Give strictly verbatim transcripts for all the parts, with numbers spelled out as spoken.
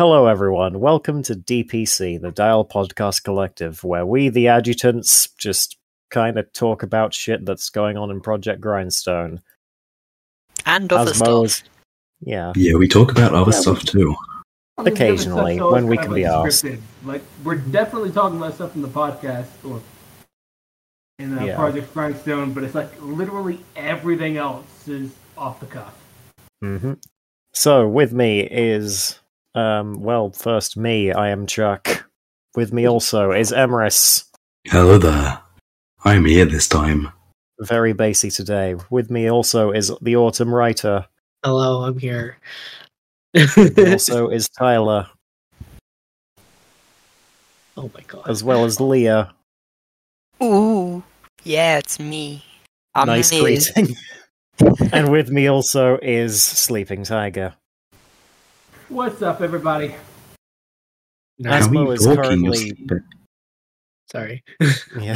Hello everyone, welcome to D P C, the Dial Podcast Collective, where we, the adjutants, just kind of talk about shit that's going on in Project Grindstone. And other Asmo's, stuff. Yeah. Yeah, we talk about other yeah, stuff too. Occasionally, stuff when we can be asked. Like, we're definitely talking about stuff in the podcast, or in uh, yeah. Project Grindstone, but it's like literally everything else is off the cuff. Mm-hmm. So, with me is... Um, well, first me, I am Chuck. With me also is Emrys. Hello there. I'm here this time. Very bassy today. With me also is the Autumn Writer. Hello, I'm here. Also is Tyler. Oh my god. As well as Leah. Ooh, yeah, it's me. I'm nice me. Greeting. And with me also is Sleeping Tiger. What's up, everybody? Asmo is currently... Sorry. Yeah.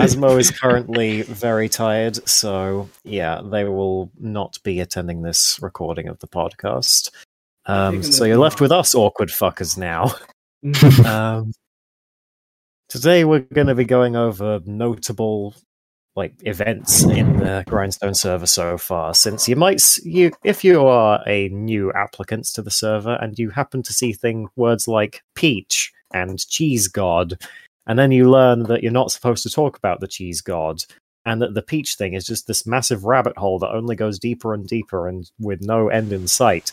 Asmo is currently very tired, so yeah, they will not be attending this recording of the podcast. Um, so you're left with us awkward fuckers now. um, today we're going to be going over notable... like events in the Grindstone server so far, since you might you if you are a new applicant to the server and you happen to see thing words like Peach and Cheese God, and then you learn that you're not supposed to talk about the Cheese God, and that the Peach thing is just this massive rabbit hole that only goes deeper and deeper and with no end in sight,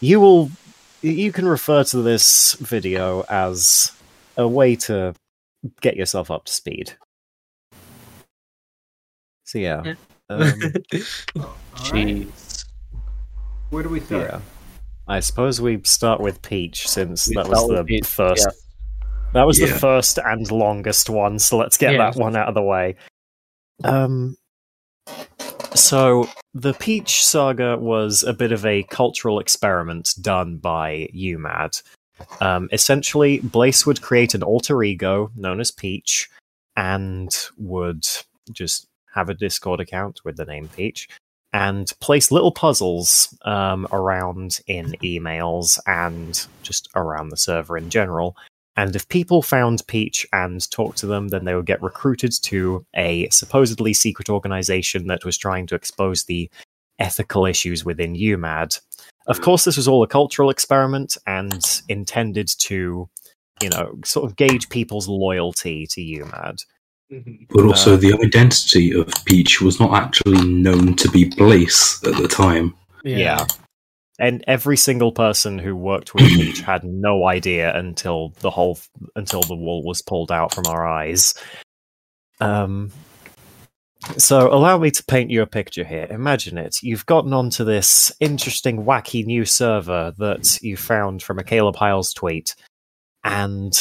you will you can refer to this video as a way to get yourself up to speed. So yeah. yeah. Um, Jeez. Where do we start? Yeah. I suppose we start with Peach, since we that was the Peach. first. Yeah. That was yeah. the first and longest one, so let's get yeah. that one out of the way. Um. So the Peach saga was a bit of a cultural experiment done by U M A D. Um, essentially, Blaze would create an alter ego known as Peach, and would just have a Discord account with the name Peach, and place little puzzles um, around in emails and just around the server in general. And if people found Peach and talked to them, then they would get recruited to a supposedly secret organization that was trying to expose the ethical issues within U M A D. Of course, this was all a cultural experiment and intended to, you know, sort of gauge people's loyalty to U M A D. But also, uh, the identity of Peach was not actually known to be Blaze at the time. Yeah. yeah. And every single person who worked with Peach had no idea until the whole until the wool was pulled out from our eyes. Um so allow me to paint you a picture here. Imagine it. You've gotten onto this interesting, wacky new server that you found from a Caleb Hiles tweet, and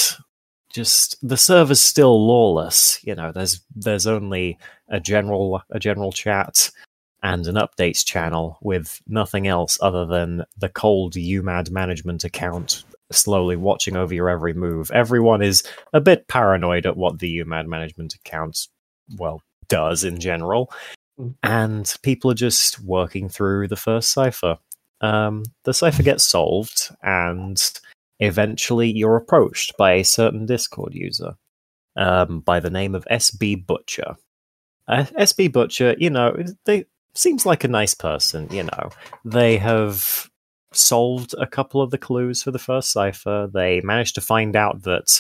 just the server's still lawless, you know. There's there's only a general a general chat and an updates channel with nothing else other than the cold U M A D management account slowly watching over your every move. Everyone is a bit paranoid at what the U M A D management account well does in general, and people are just working through the first cipher. Um, the cipher gets solved, and eventually, you're approached by a certain Discord user um, by the name of S B Butcher. Uh, S B Butcher, you know, they seems like a nice person, you know. They have solved a couple of the clues for the first cipher. They managed to find out that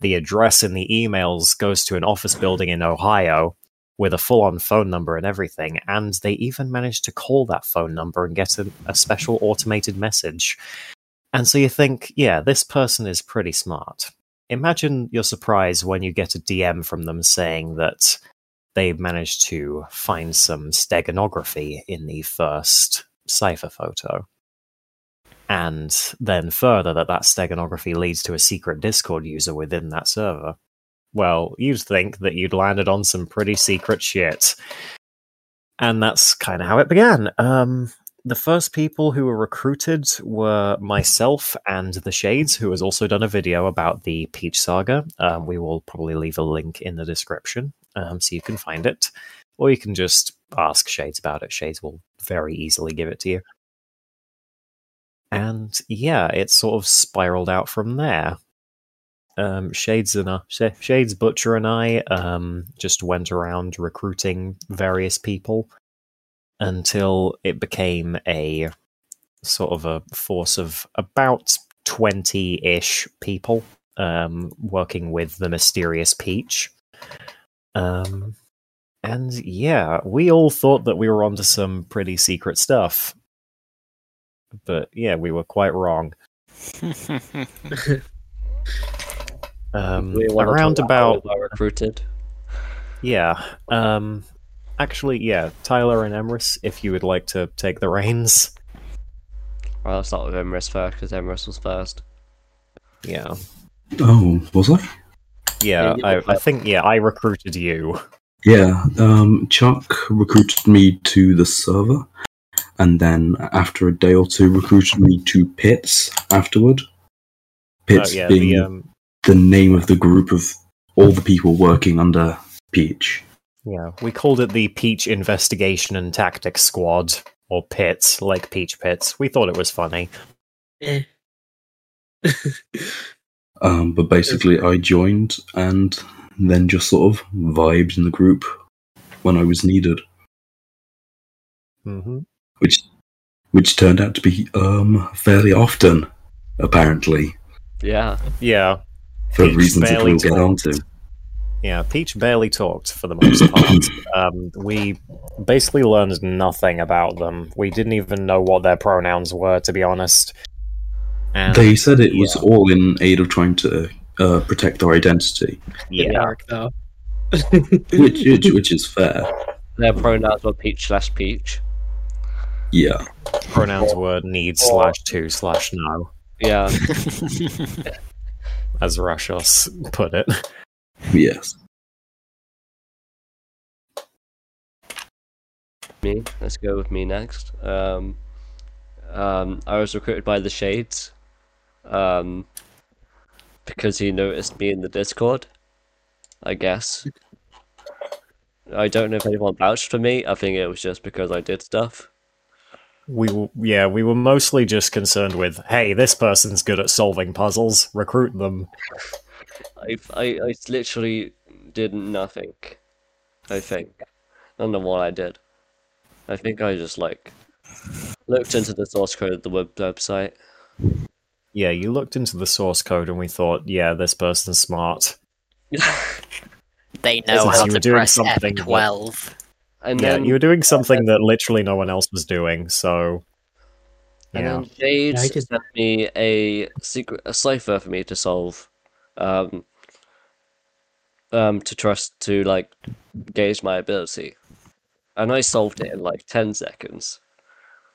the address in the emails goes to an office building in Ohio with a full-on phone number and everything, and they even managed to call that phone number and get a, a special automated message. And so you think, yeah, this person is pretty smart. Imagine your surprise when you get a D M from them saying that they managed to find some steganography in the first cipher photo. And then further, that that steganography leads to a secret Discord user within that server. Well, you'd think that you'd landed on some pretty secret shit. And that's kind of how it began. Um... The first people who were recruited were myself and the Shades, who has also done a video about the Peach saga. Um, we will probably leave a link in the description, um, so you can find it. Or you can just ask Shades about it. Shades will very easily give it to you. And yeah, it sort of spiraled out from there. Um, Shades and I, Shades Butcher and I um, just went around recruiting various people until it became a sort of a force of about twenty-ish people um, working with the mysterious Peach. Um, and yeah, we all thought that we were onto some pretty secret stuff. But yeah, we were quite wrong. Um, we around about recruited. Yeah. Um, actually, yeah. Tyler and Emrys, if you would like to take the reins. Well, I'll start with Emrys first because Emrys was first. Yeah. Oh, was I? Yeah, yeah I, I think yeah, I recruited you. Yeah. Um, Chuck recruited me to the server, and then after a day or two, recruited me to Pits. Afterward, Pits oh, yeah, being. The, um... the name of the group of all the people working under Peach. Yeah, we called it the Peach Investigation and Tactics Squad, or Pits, like Peach Pits. We thought it was funny. Eh. um, but basically I joined and then just sort of vibed in the group when I was needed. Mm-hmm. Which which turned out to be um fairly often, apparently. Yeah. Yeah. For Peach reasons that we'll get onto. Yeah, Peach barely talked for the most part. Um, we basically learned nothing about them. We didn't even know what their pronouns were, to be honest. And they said it yeah. was all in aid of trying to uh, protect their identity. Yeah. yeah. which, which, which is fair. Their pronouns were Peach slash Peach. Yeah. Pronouns were need slash to slash no. Yeah. As Rashos put it. Yes. Me. Let's go with me next. Um, um, I was recruited by the Shades um, because he noticed me in the Discord, I guess. I don't know if anyone vouched for me. I think it was just because I did stuff. We were, yeah, we were mostly just concerned with, hey, this person's good at solving puzzles, recruit them. I, I, I literally did nothing, I think. I don't know what I did. I think I just, like, looked into the source code of the web website. Yeah, you looked into the source code and we thought, yeah, this person's smart. They know how to press F twelve. And yeah, then, you were doing something that literally no one else was doing, so... And yeah. then Jade yeah, just... sent me a secret, a cipher for me to solve, um, um, to trust, to, like, gauge my ability. And I solved it in, like, ten seconds.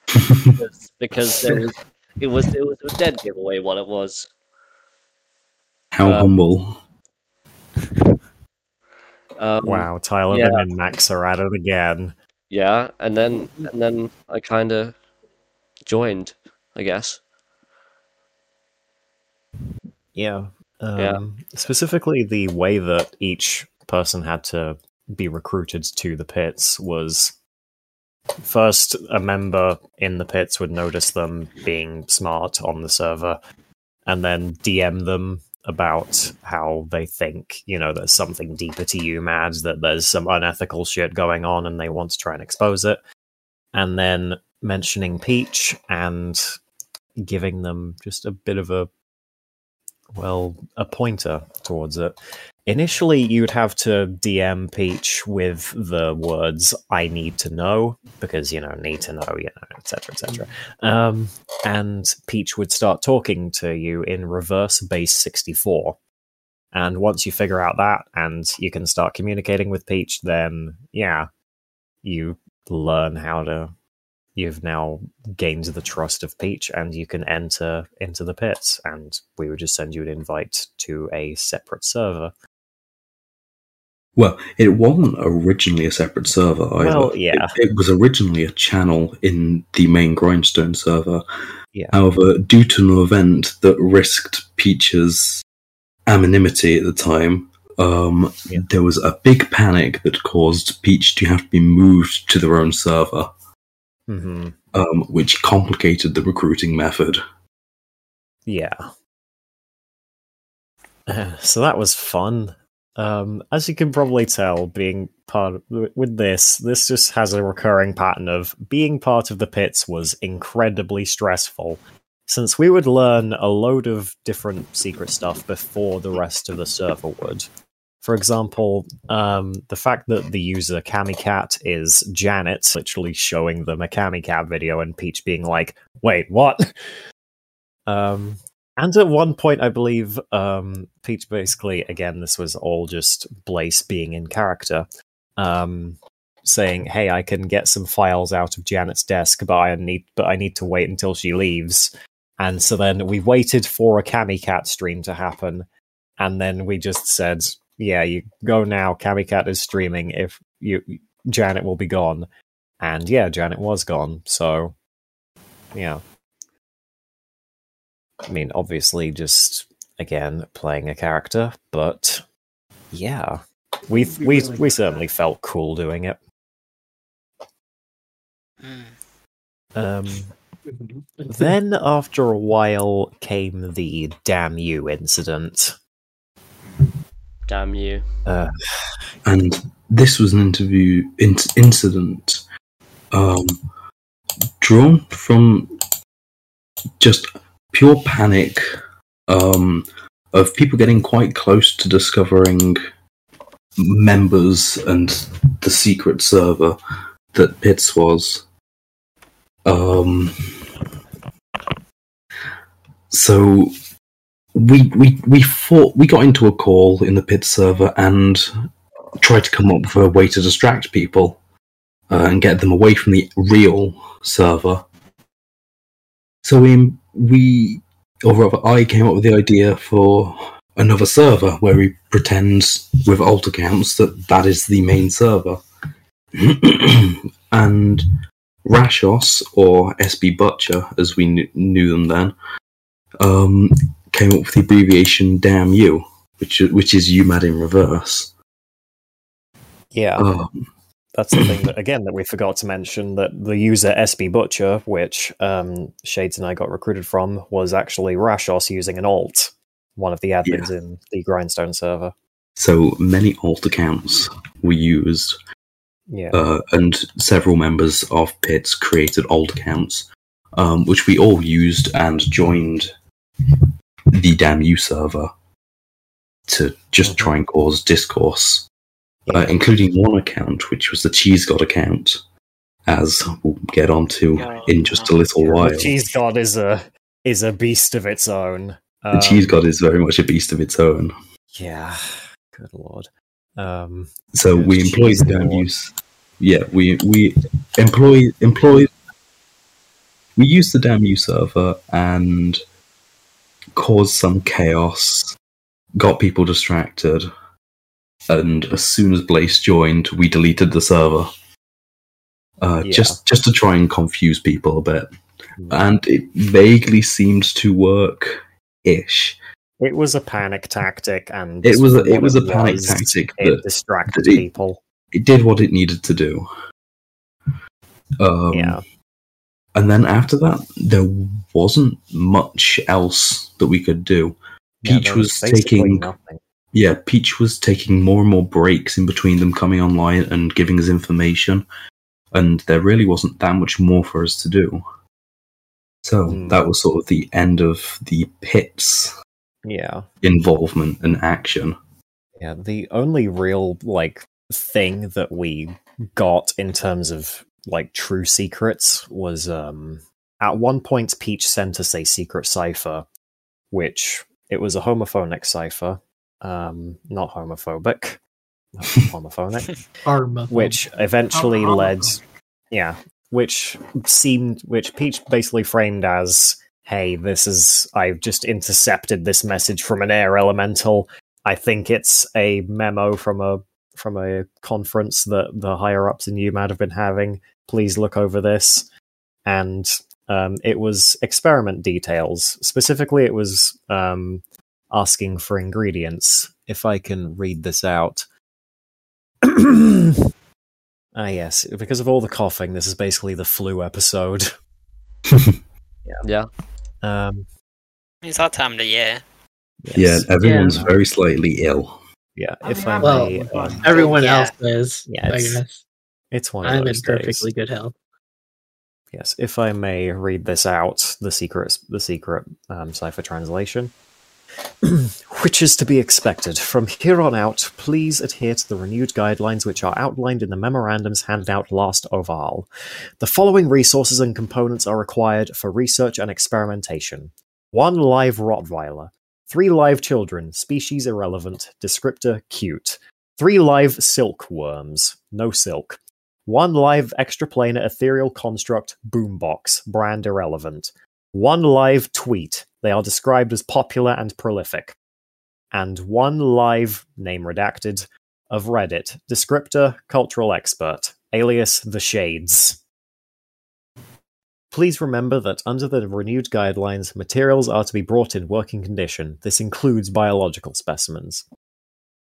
because because there was, it, was, it was a dead giveaway what it was. How um, humble. Um, wow, Tyler yeah. and Max are at it again. Yeah, and then and then I kind of joined, I guess. Yeah. Um, yeah. Specifically, the way that each person had to be recruited to the Pits was first, a member in the Pits would notice them being smart on the server, and then D M them about how they think, you know, there's something deeper to U M A D, that there's some unethical shit going on and they want to try and expose it. And then mentioning Peach and giving them just a bit of a, well, a pointer towards it. Initially, you'd have to D M Peach with the words, I need to know, because, you know, need to know, you know, et cetera, et cetera. Um, and Peach would start talking to you in reverse base sixty-four. And once you figure out that and you can start communicating with Peach, then, yeah, you learn how to... You've now gained the trust of Peach, and you can enter into the Pits, and we would just send you an invite to a separate server. Well, it wasn't originally a separate server either. Well, yeah. It, it was originally a channel in the main Grindstone server. Yeah. However, due to an event that risked Peach's anonymity at the time, um, yeah. there was a big panic that caused Peach to have to be moved to their own server. mm-hmm. um, which complicated the recruiting method. Yeah. Uh, so that was fun. Um, as you can probably tell, being part of, with this, this just has a recurring pattern of being part of the pits was incredibly stressful, since we would learn a load of different secret stuff before the rest of the server would. For example, um, the fact that the user CammyCat is Janet, literally showing them a CammyCat video and Peach being like, wait, what? um... And at one point, I believe, um, Peach basically, again, this was all just Blaze being in character, um, saying, hey, I can get some files out of Janet's desk, but I need but I need to wait until she leaves. And so then we waited for a CammyCat stream to happen, and then we just said, yeah, you go now, CammyCat is streaming, if you Janet will be gone. And yeah, Janet was gone, so yeah. I mean, obviously, just, again, playing a character, but, yeah. We th- we really we certainly that. felt cool doing it. Mm. Um, then, after a while, came the damn you incident. Damn you. Uh, and this was an interview in- incident um, drawn from just... pure panic um, of people getting quite close to discovering members and the secret server that Pits was. Um, so we we we fought, we got into a call in the Pits server and tried to come up with a way to distract people uh, and get them away from the real server. So we. We, or rather, I came up with the idea for another server where we pretend with alt accounts that that is the main server. And Rashos, or S B Butcher, as we kn- knew them then, um, came up with the abbreviation D A M U, which, which is U M A D in reverse. Yeah. Um, That's the thing that, again, that we forgot to mention, that the user S B Butcher, which um, Shades and I got recruited from, was actually Rashos using an alt, one of the admins yeah. in the Grindstone server. So many alt accounts were used, yeah, uh, and several members of Pits created alt accounts, um, which we all used and joined the D A M U server to just try and cause discourse. Uh, including one account, which was the Cheese God account, as we'll get onto oh, in just a little yeah. while. The Cheese God is a is a beast of its own. Um, the Cheese God is very much a beast of its own. Yeah, good lord. Um, so good we employed damn use. Yeah, we we employ employed. We used the damn use server and caused some chaos, got people distracted. And as soon as Blaze joined, we deleted the server, uh, yeah. just just to try and confuse people a bit. And it vaguely seemed to work, ish. It was a panic tactic, and it was a, it was a panic was, tactic that it distracted that it, people. It did what it needed to do. Um, yeah. And then after that, there wasn't much else that we could do. Peach yeah, was, was taking. Nothing. Yeah, Peach was taking more and more breaks in between them coming online and giving us information, and there really wasn't that much more for us to do. So mm. that was sort of the end of the Pits yeah. involvement and action. Yeah, the only real like thing that we got in terms of like true secrets was um, at one point Peach sent us a secret cipher, which it was a homophonic cipher. Um, not homophobic, homophonic, which eventually Armophobic. led, yeah, which seemed, which Peach basically framed as, hey, this is, I've just intercepted this message from an air elemental. I think it's a memo from a, from a conference that the higher-ups in U M A D have been having. Please look over this. And, um, it was experiment details. Specifically, it was, um, asking for ingredients. If I can read this out. Ah, yes. Because of all the coughing, this is basically the flu episode. yeah. Yeah. Um, it's that time of the year. Yes. Yeah, everyone's yeah. very slightly ill. Yeah, oh, if yeah. I may... Well, um, everyone yeah. else is. Yeah, it's, it's one of I'm those I'm in perfectly days. Good health. Yes, if I may read this out, the secret, the secret um, cipher translation. Which is to be expected. From here on out, please adhere to the renewed guidelines which are outlined in the memorandums handed out last Oval. The following resources and components are required for research and experimentation. One live Rottweiler. Three live children, species irrelevant, descriptor cute. Three live silkworms, no silk. One live extraplanar ethereal construct boombox, brand irrelevant. One live tweet. They are described as popular and prolific. And one live, name redacted, of Reddit. Descriptor, cultural expert. Alias, the Shades. Please remember that under the renewed guidelines, materials are to be brought in working condition. This includes biological specimens.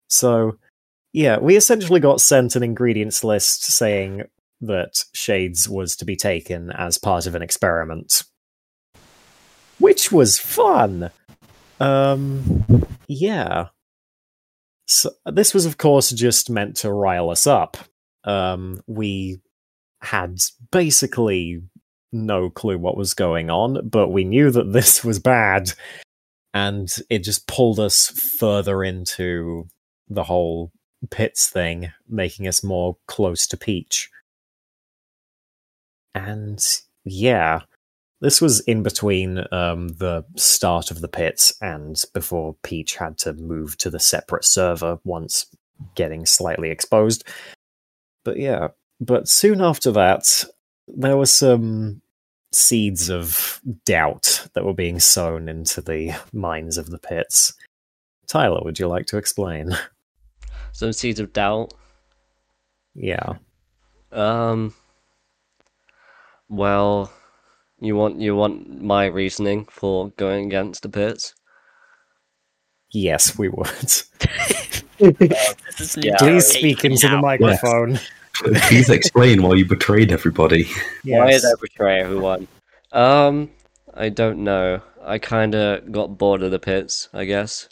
So, yeah, we essentially got sent an ingredients list saying that Shades was to be taken as part of an experiment. Which was fun! Um, yeah. So, this was, of course, just meant to rile us up. Um, we had basically no clue what was going on, but we knew that this was bad, and it just pulled us further into the whole pits thing, making us more close to Peach. And, yeah... This was in between um, the start of the pits and before Peach had to move to the separate server once getting slightly exposed. But yeah, but soon after that, there were some seeds of doubt that were being sown into the minds of the pits. Tyler, would you like to explain? Some seeds of doubt? Yeah. Um. Well... You want you want my reasoning for going against the pits? Yes, we would. uh, yeah. Please speak into the microphone. Yes. Please explain why you betrayed everybody. Yes. Why did I betray everyone? Um, I don't know. I kind of got bored of the pits, I guess.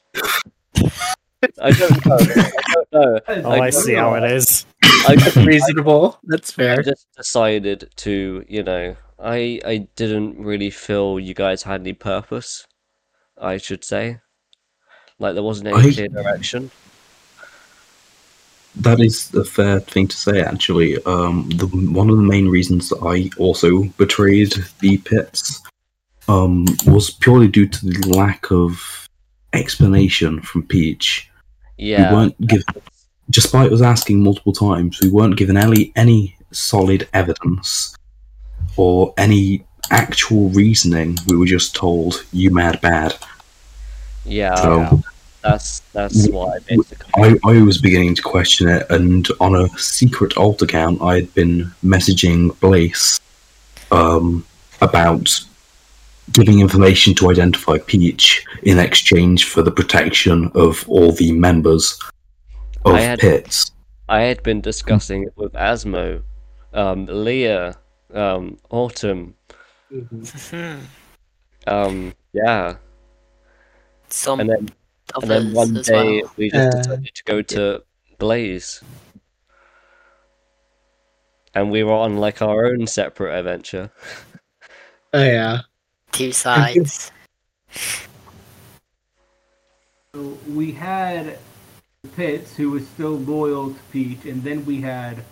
I don't know. I don't know. Oh, I, I see know. How it is. I just, reasonable. That's fair. I just decided to, you know... I, I didn't really feel you guys had any purpose, I should say. Like, there wasn't any I... clear direction. That is a fair thing to say, actually. Um, the, one of the main reasons that I also betrayed the pits um, was purely due to the lack of explanation from Peach. Yeah. We weren't given... Despite us asking multiple times, we weren't given any, any solid evidence... or any actual reasoning. We were just told, you mad bad. Yeah, so, yeah. that's that's why I, I I was beginning to question it, and on a secret alt account, I had been messaging Blaze um, about giving information to identify Peach in exchange for the protection of all the members of I had, Pits. I had been discussing it with Asmo, um, Leah... Um, Autumn. Mm-hmm. um, yeah. Some and then, and then one day well. we just uh, decided to go to yeah. Blaze, and we were on like our own separate adventure. Oh yeah, two sides. So we had Pitts, who was still loyal to Peach, and then we had.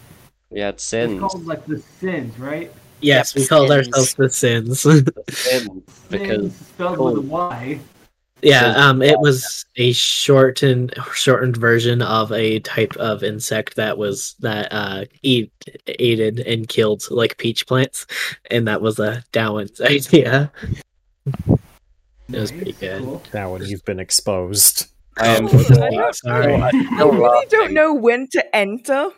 We had Sins. We called, like, the Sins, right? Yes, we called sins. ourselves the Sins. The Sins, because... Sins spelled cool. with a Y. Yeah, um, it was a shortened shortened version of a type of insect that was that uh, eat, aided and killed, like, peach plants, and that was a Dawan's idea. It was pretty good. Cool. Dawan, you've been exposed. I am oh, sorry. I really don't know when to enter.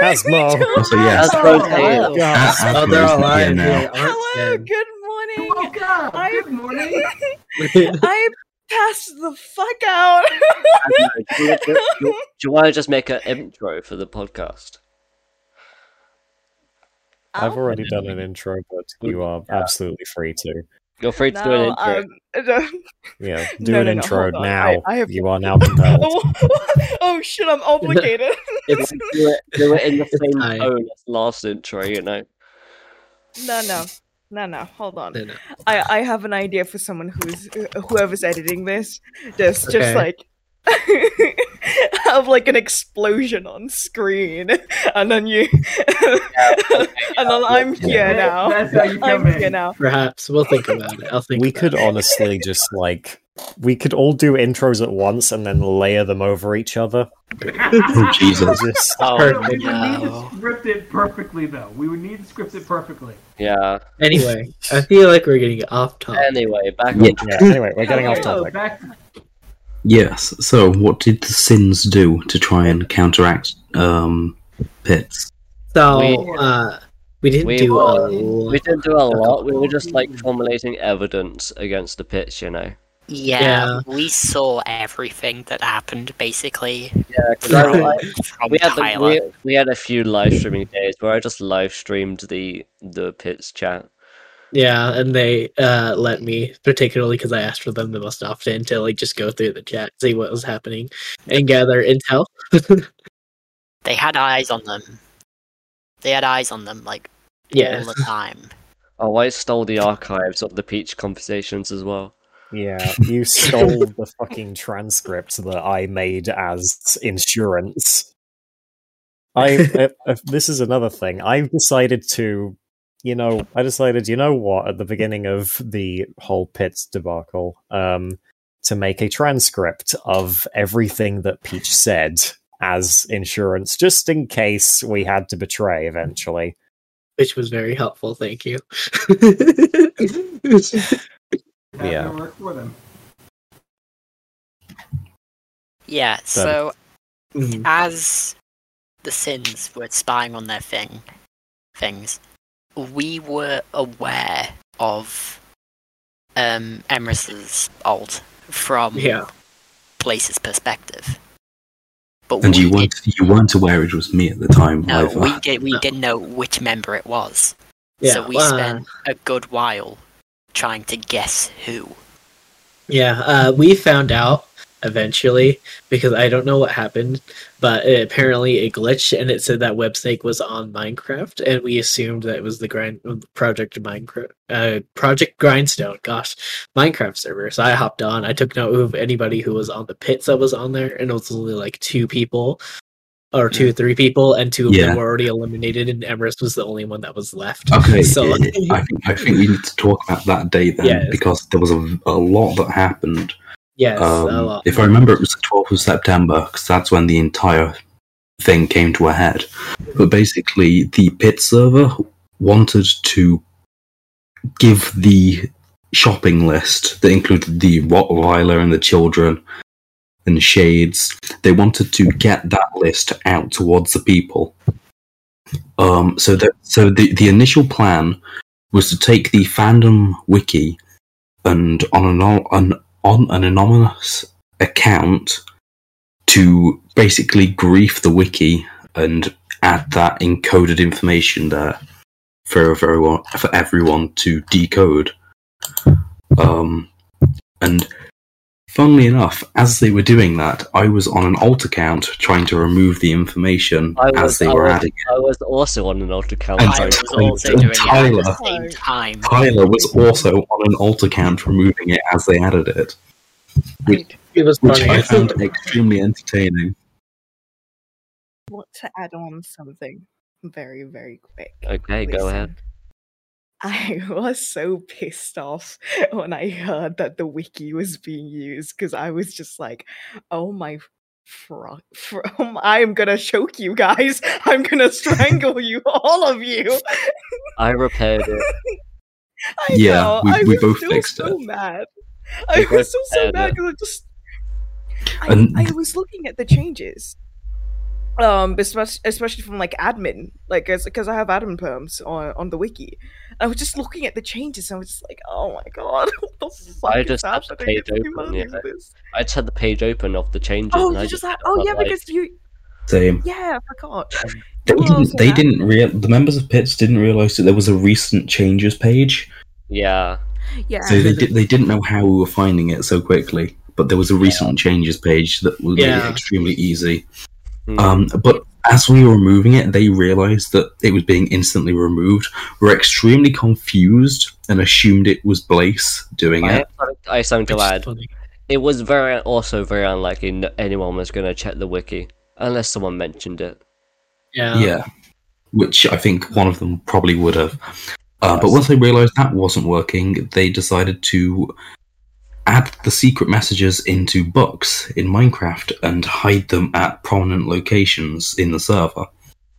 Asmo. Really so, yeah. Asmo. Oh, yeah. Oh, they're alive. Yeah, hello, good morning. Oh, God. I, good morning. I passed the fuck out. do, you, do, you, do you want to just make an intro for the podcast? I've already done an intro, but you are yeah. absolutely free to. You're free to no, do an intro. Um, yeah, do no, an no, intro no, now. I, I have... You are now compelled. oh, oh shit, I'm obligated. It's, do, it, do it in the same tone as last intro, you know. No, no. No, no, hold on. No, no. I, I have an idea for someone who's whoever's editing this. Just, okay. just like... have like an explosion on screen, and then you, yeah, okay, and then I'm here now. That's how you come I'm in. Here now. Perhaps we'll think about it. I'll think. We could it. honestly just like we could all do intros at once and then layer them over each other. Oh, Jesus! Just, oh, we would no. need to script it perfectly, though. We would need to script it perfectly. Yeah. Anyway, I feel like we're getting off topic. Anyway, back. Yeah. On yeah, anyway, we're getting oh, off topic. Back to Yes, so what did the Sins do to try and counteract um, Pits? So, we, uh, we didn't we do were, a lot. We didn't do a lot, we were just like formulating evidence against the Pits, you know. Yeah, yeah. We saw everything that happened, basically. Yeah, from, like, from we, had the, we, we had a few live streaming days where I just live streamed the, the Pits chat. Yeah, and they uh, let me, particularly because I asked for them the most often, to like just go through the chat, see what was happening, and gather intel. They had eyes on them. They had eyes on them, like, yeah. all the time. Oh, I stole the archives of the Peach conversations as well. Yeah, you stole the fucking transcript that I made as insurance. I uh, this is another thing. I've decided to... You know, I decided, you know what, at the beginning of the whole Pits debacle, um, to make a transcript of everything that Peach said as insurance, just in case we had to betray eventually. Which was very helpful, thank you. yeah. Yeah, so, mm-hmm. as the Sins were spying on their thing, things... we were aware of um, Emrys' ult from yeah. Blaze's perspective. But and we you, weren't, you weren't aware it was me at the time. No, either. we, did, we no. didn't know which member it was. Yeah, so we well, spent a good while trying to guess who. Yeah, uh, we found out eventually, because I don't know what happened, but it, apparently it glitched and it said that Web Snake was on Minecraft, and we assumed that it was the grind project Minecraft uh, Project Grindstone, gosh, Minecraft server. So I hopped on. I took note of anybody who was on the Pits that was on there, and it was only like two people, or two or three people, and two of yeah. them were already eliminated, and Emrys was the only one that was left. Okay, so yeah, like, I, think, I think we need to talk about that day then, yeah, because there was a, a lot that happened. Yes, um, if I remember, it was the twelfth of September, because that's when the entire thing came to a head. But basically, the Pit server wanted to give the shopping list that included the Rottweiler and the children and Shades. They wanted to get that list out towards the people. Um, so that, so the, the initial plan was to take the fandom wiki and on an on on an anonymous account to basically grief the wiki and add that encoded information there for everyone for everyone to decode. Um, and funnily enough, as they were doing that, I was on an alt account trying to remove the information was, as they I were was, adding it. I was also on an alt account. And I was Tyler, also doing Tyler, it at the same time. Tyler was also on an alt account removing it as they added it, which, it was which I found extremely entertaining. I want to add on something very, very quick. Okay, Listen. go ahead. I was so pissed off when I heard that the wiki was being used, because I was just like, oh my fro- fro- I'm gonna choke you guys! I'm gonna strangle you, all of you! I repaired it. I yeah, know, we, I we both fixed so it. Mad. I we was still so mad because I just... I, um, I was looking at the changes. Um, especially from like admin, like because I have admin perms on, on the wiki. I was just looking at the changes, and I was just like, "Oh my god, what the fuck I is just had the page open. Yeah. I just had the page open of the changes. Oh, and you I just had, oh yeah, like... because you Same. Yeah, I forgot. They oh, didn't. They didn't rea- the members of Pits didn't realise that there was a recent changes page. Yeah. Yeah. So they did. They didn't know how we were finding it so quickly, but there was a recent yeah. changes page that was yeah. extremely easy. Mm. Um, but as we were removing it, they realised that it was being instantly removed. Were extremely confused and assumed it was Blaze doing I, it. I, I sound glad. It was very also very unlikely no, anyone was going to check the wiki unless someone mentioned it. Yeah. Yeah. Which I think one of them probably would have. Uh, but once they realised that wasn't working, they decided to add the secret messages into books in Minecraft and hide them at prominent locations in the server,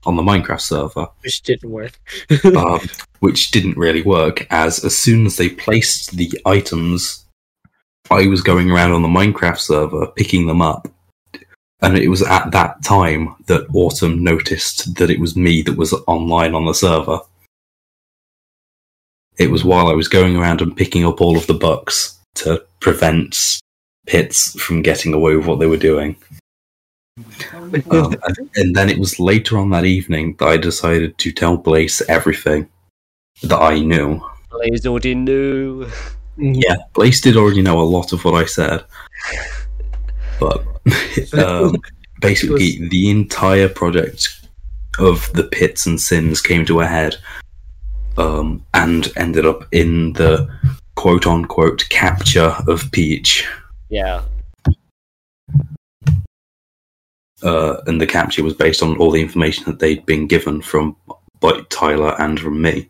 on the Minecraft server. Which didn't work. um, which didn't really work, as as soon as they placed the items, I was going around on the Minecraft server picking them up. And it was at that time that Autumn noticed that it was me that was online on the server. It was while I was going around and picking up all of the bucks to prevent Pits from getting away with what they were doing. um, and, and then it was later on that evening that I decided to tell Blaze everything that I knew. Blaze already knew. Yeah, Blaze did already know a lot of what I said. But um, basically, was... the entire project of the Pits and Sins came to a head um, and ended up in the quote-unquote capture of Peach. Yeah. Uh, and the capture was based on all the information that they'd been given from by Tyler and from me.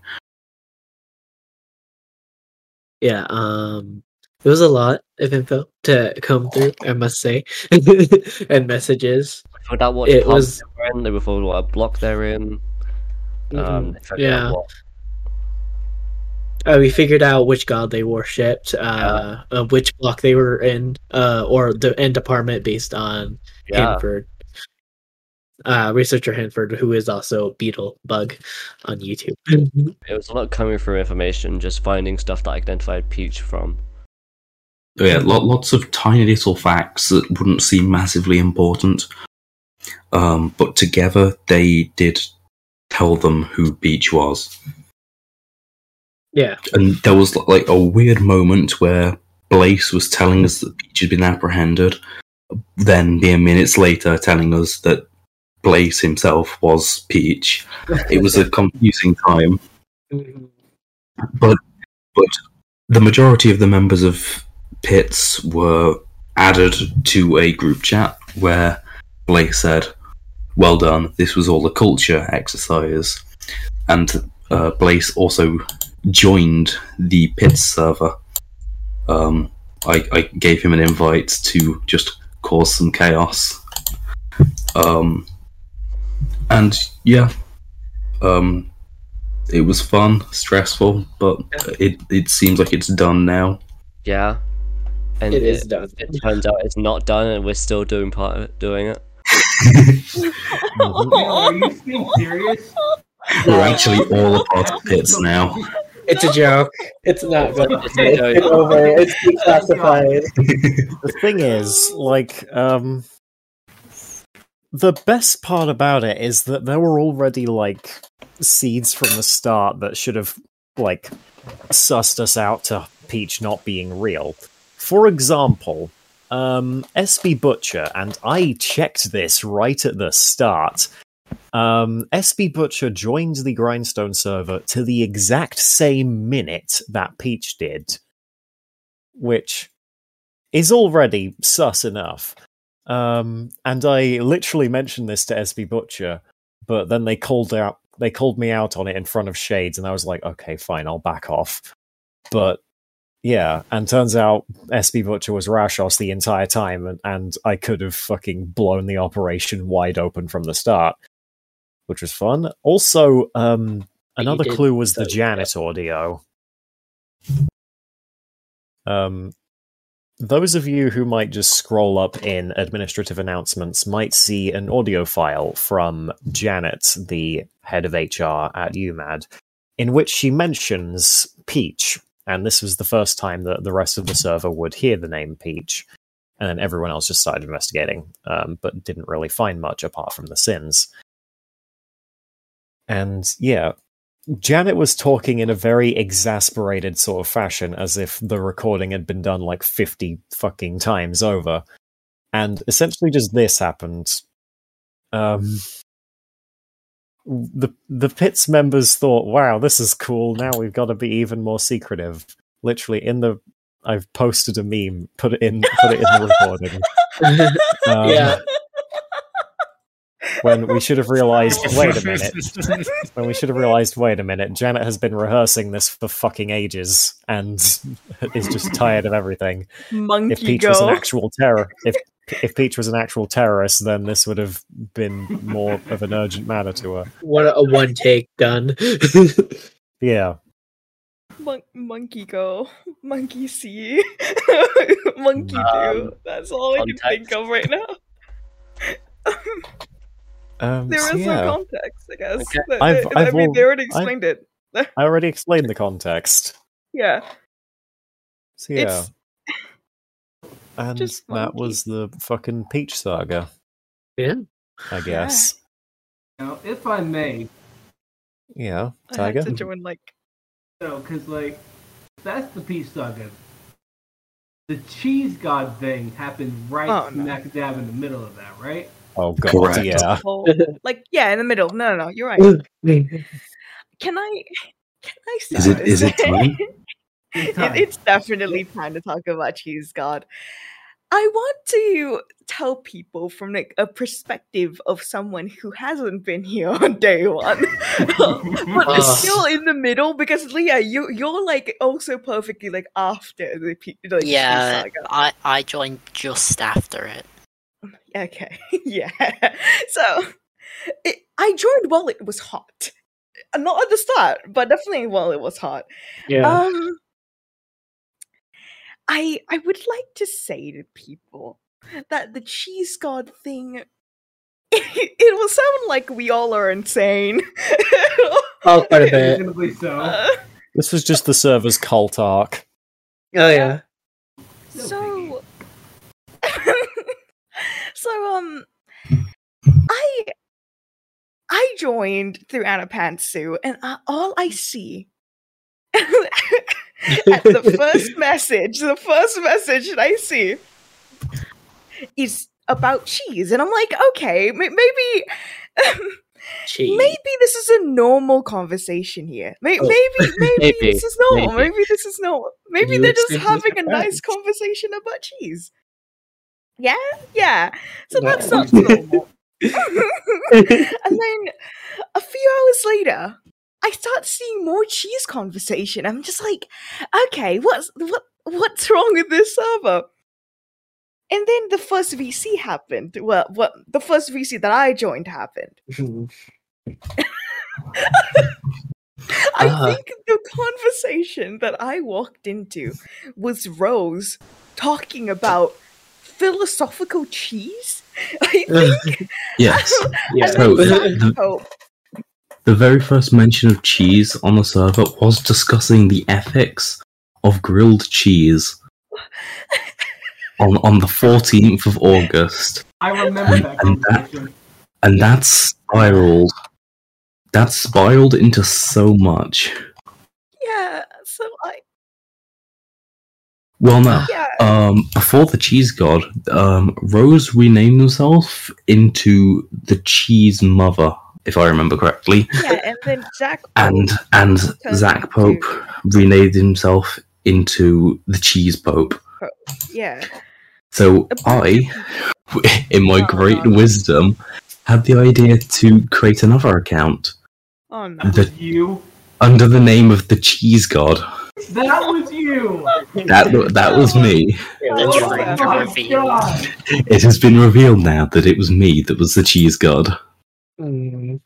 Yeah, um... it was a lot of info to come through, I must say, and messages. I found out what it was. They were in. They were told what block they're in. Mm-hmm. Um, they yeah. What... Uh, we figured out which god they worshipped, uh, yeah. uh, which block they were in, uh, or the end department based on yeah. Hanford. Uh, researcher Hanford, who is also Beetlebug on YouTube. It was a lot coming through information, just finding stuff that I identified Peach from. Yeah, lots of tiny little facts that wouldn't seem massively important. Um, but together, they did tell them who Peach was. Yeah. And there was like a weird moment where Blaze was telling us that Peach had been apprehended, then mere minutes later telling us that Blaze himself was Peach. It was a confusing time. But, but the majority of the members of Pits were added to a group chat where Blake said, "Well done, this was all a culture exercise." And uh, Blake also joined the Pits server. Um, I, I gave him an invite to just cause some chaos. Um, and yeah, um, it was fun, stressful, but it, it seems like it's done now. Yeah. And it, it is done. It turns out it's not done, and we're still doing part of it, doing it. Are you still serious? We're actually all a part of Pits now. It's a joke. It's not done. It's, it's been over. It's declassified. The thing is, like, um, the best part about it is that there were already like seeds from the start that should have like sussed us out to Peach not being real. For example, um, S B Butcher, and I checked this right at the start, um, S B Butcher joined the Grindstone server to the exact same minute that Peach did, which is already sus enough. Um, and I literally mentioned this to S B Butcher, but then they called out, they called me out on it in front of Shades, and I was like, okay, fine, I'll back off. But yeah, and turns out S B Butcher was Rashos the entire time, and, and I could have fucking blown the operation wide open from the start, which was fun. Also, um, another clue was the Janet audio. Um, those of you who might just scroll up in administrative announcements might see an audio file from Janet, the head of H R at U M A D, in which she mentions Peach. And this was the first time that the rest of the server would hear the name Peach. and then everyone else just started investigating, um, but didn't really find much apart from the sins. And yeah, Janet was talking in a very exasperated sort of fashion, as if the recording had been done like fifty fucking times over. And essentially just this happened. Um, the the Pits members thought, wow, this is cool, now we've got to be even more secretive. Literally, in the... I've posted a meme, put it in put it in the recording. um, yeah. When we should have realized, wait a minute. When we should have realized, wait a minute, Janet has been rehearsing this for fucking ages and is just tired of everything. Monkey if Peach girl. was an actual terror, if if Peach was an actual terrorist, then this would have been more of an urgent matter to her. What a one take done. Yeah. Mon- monkey go, monkey see, monkey um, do. That's all context. I can think of right now. Um, there so is yeah. no context, I guess. Okay. That, I've, that, I've I mean, al- they already explained I've, it. I already explained the context. Yeah. So, yeah. It's and that monkey. was the fucking Peach saga. Yeah. I guess. Yeah. Now, if I may. Yeah, Tiger. I had to join, like, no, because, like, that's the Peach saga. The Cheese God thing happened right oh, smack no. dab in the middle of that, right? Oh, God, correct. Yeah. Like, yeah, in the middle. No, no, no, you're right. Can I, can I say Is it, is it time? It's, time. It, it's definitely time to talk about Cheese God. I want to tell people from, like, a perspective of someone who hasn't been here on day one, but uh. still in the middle, because Leah, you you're like also perfectly like after the like, yeah, Cheese saga. I I joined just after it. Okay, yeah. So, it, I joined while it was hot. Not at the start, but definitely while it was hot. Yeah. Um, I I would like to say to people that the Cheese God thing, it, it will sound like we all are insane. Oh, quite a bit. Reasonably so. Uh, this was just the server's cult arc. Oh, yeah. Uh, so... So, um, I I joined through Anna Pantsu, and I, all I see at the first message, the first message that I see is about cheese. And I'm like, okay, maybe... Um, Cheese. Maybe this is a normal conversation here. Maybe, oh. maybe, maybe, maybe this is normal. Maybe, maybe this is normal. Maybe you they're just having a nice conversation about cheese. Yeah, yeah. So no. That's not normal. And then a few hours later, I start seeing more cheese conversation. I'm just like, okay, what's what what's wrong with this server? And then the first V C happened. Well, what the first V C that I joined happened. I uh-huh. think the conversation that I walked into was Rose talking about philosophical cheese, I think. Yes. Yeah. So the, the very first mention of cheese on the server was discussing the ethics of grilled cheese on on the fourteenth of August. I remember and, that conversation. And that, and that spiraled. That spiraled into so much. Yeah. So I. Well, no. Yeah. Um, before the Cheese God, um, Rose renamed himself into the Cheese Mother, if I remember correctly. Yeah, and then Zach Pope and and Zach Pope to... renamed himself into the Cheese Pope. Pope. Yeah. So I, in my oh, great no. wisdom, had the idea to create another account. Oh no! The, you under the name of the Cheese God. That was you! That that was me. Oh, it has been revealed now that it was me that was the Cheese God. Mm.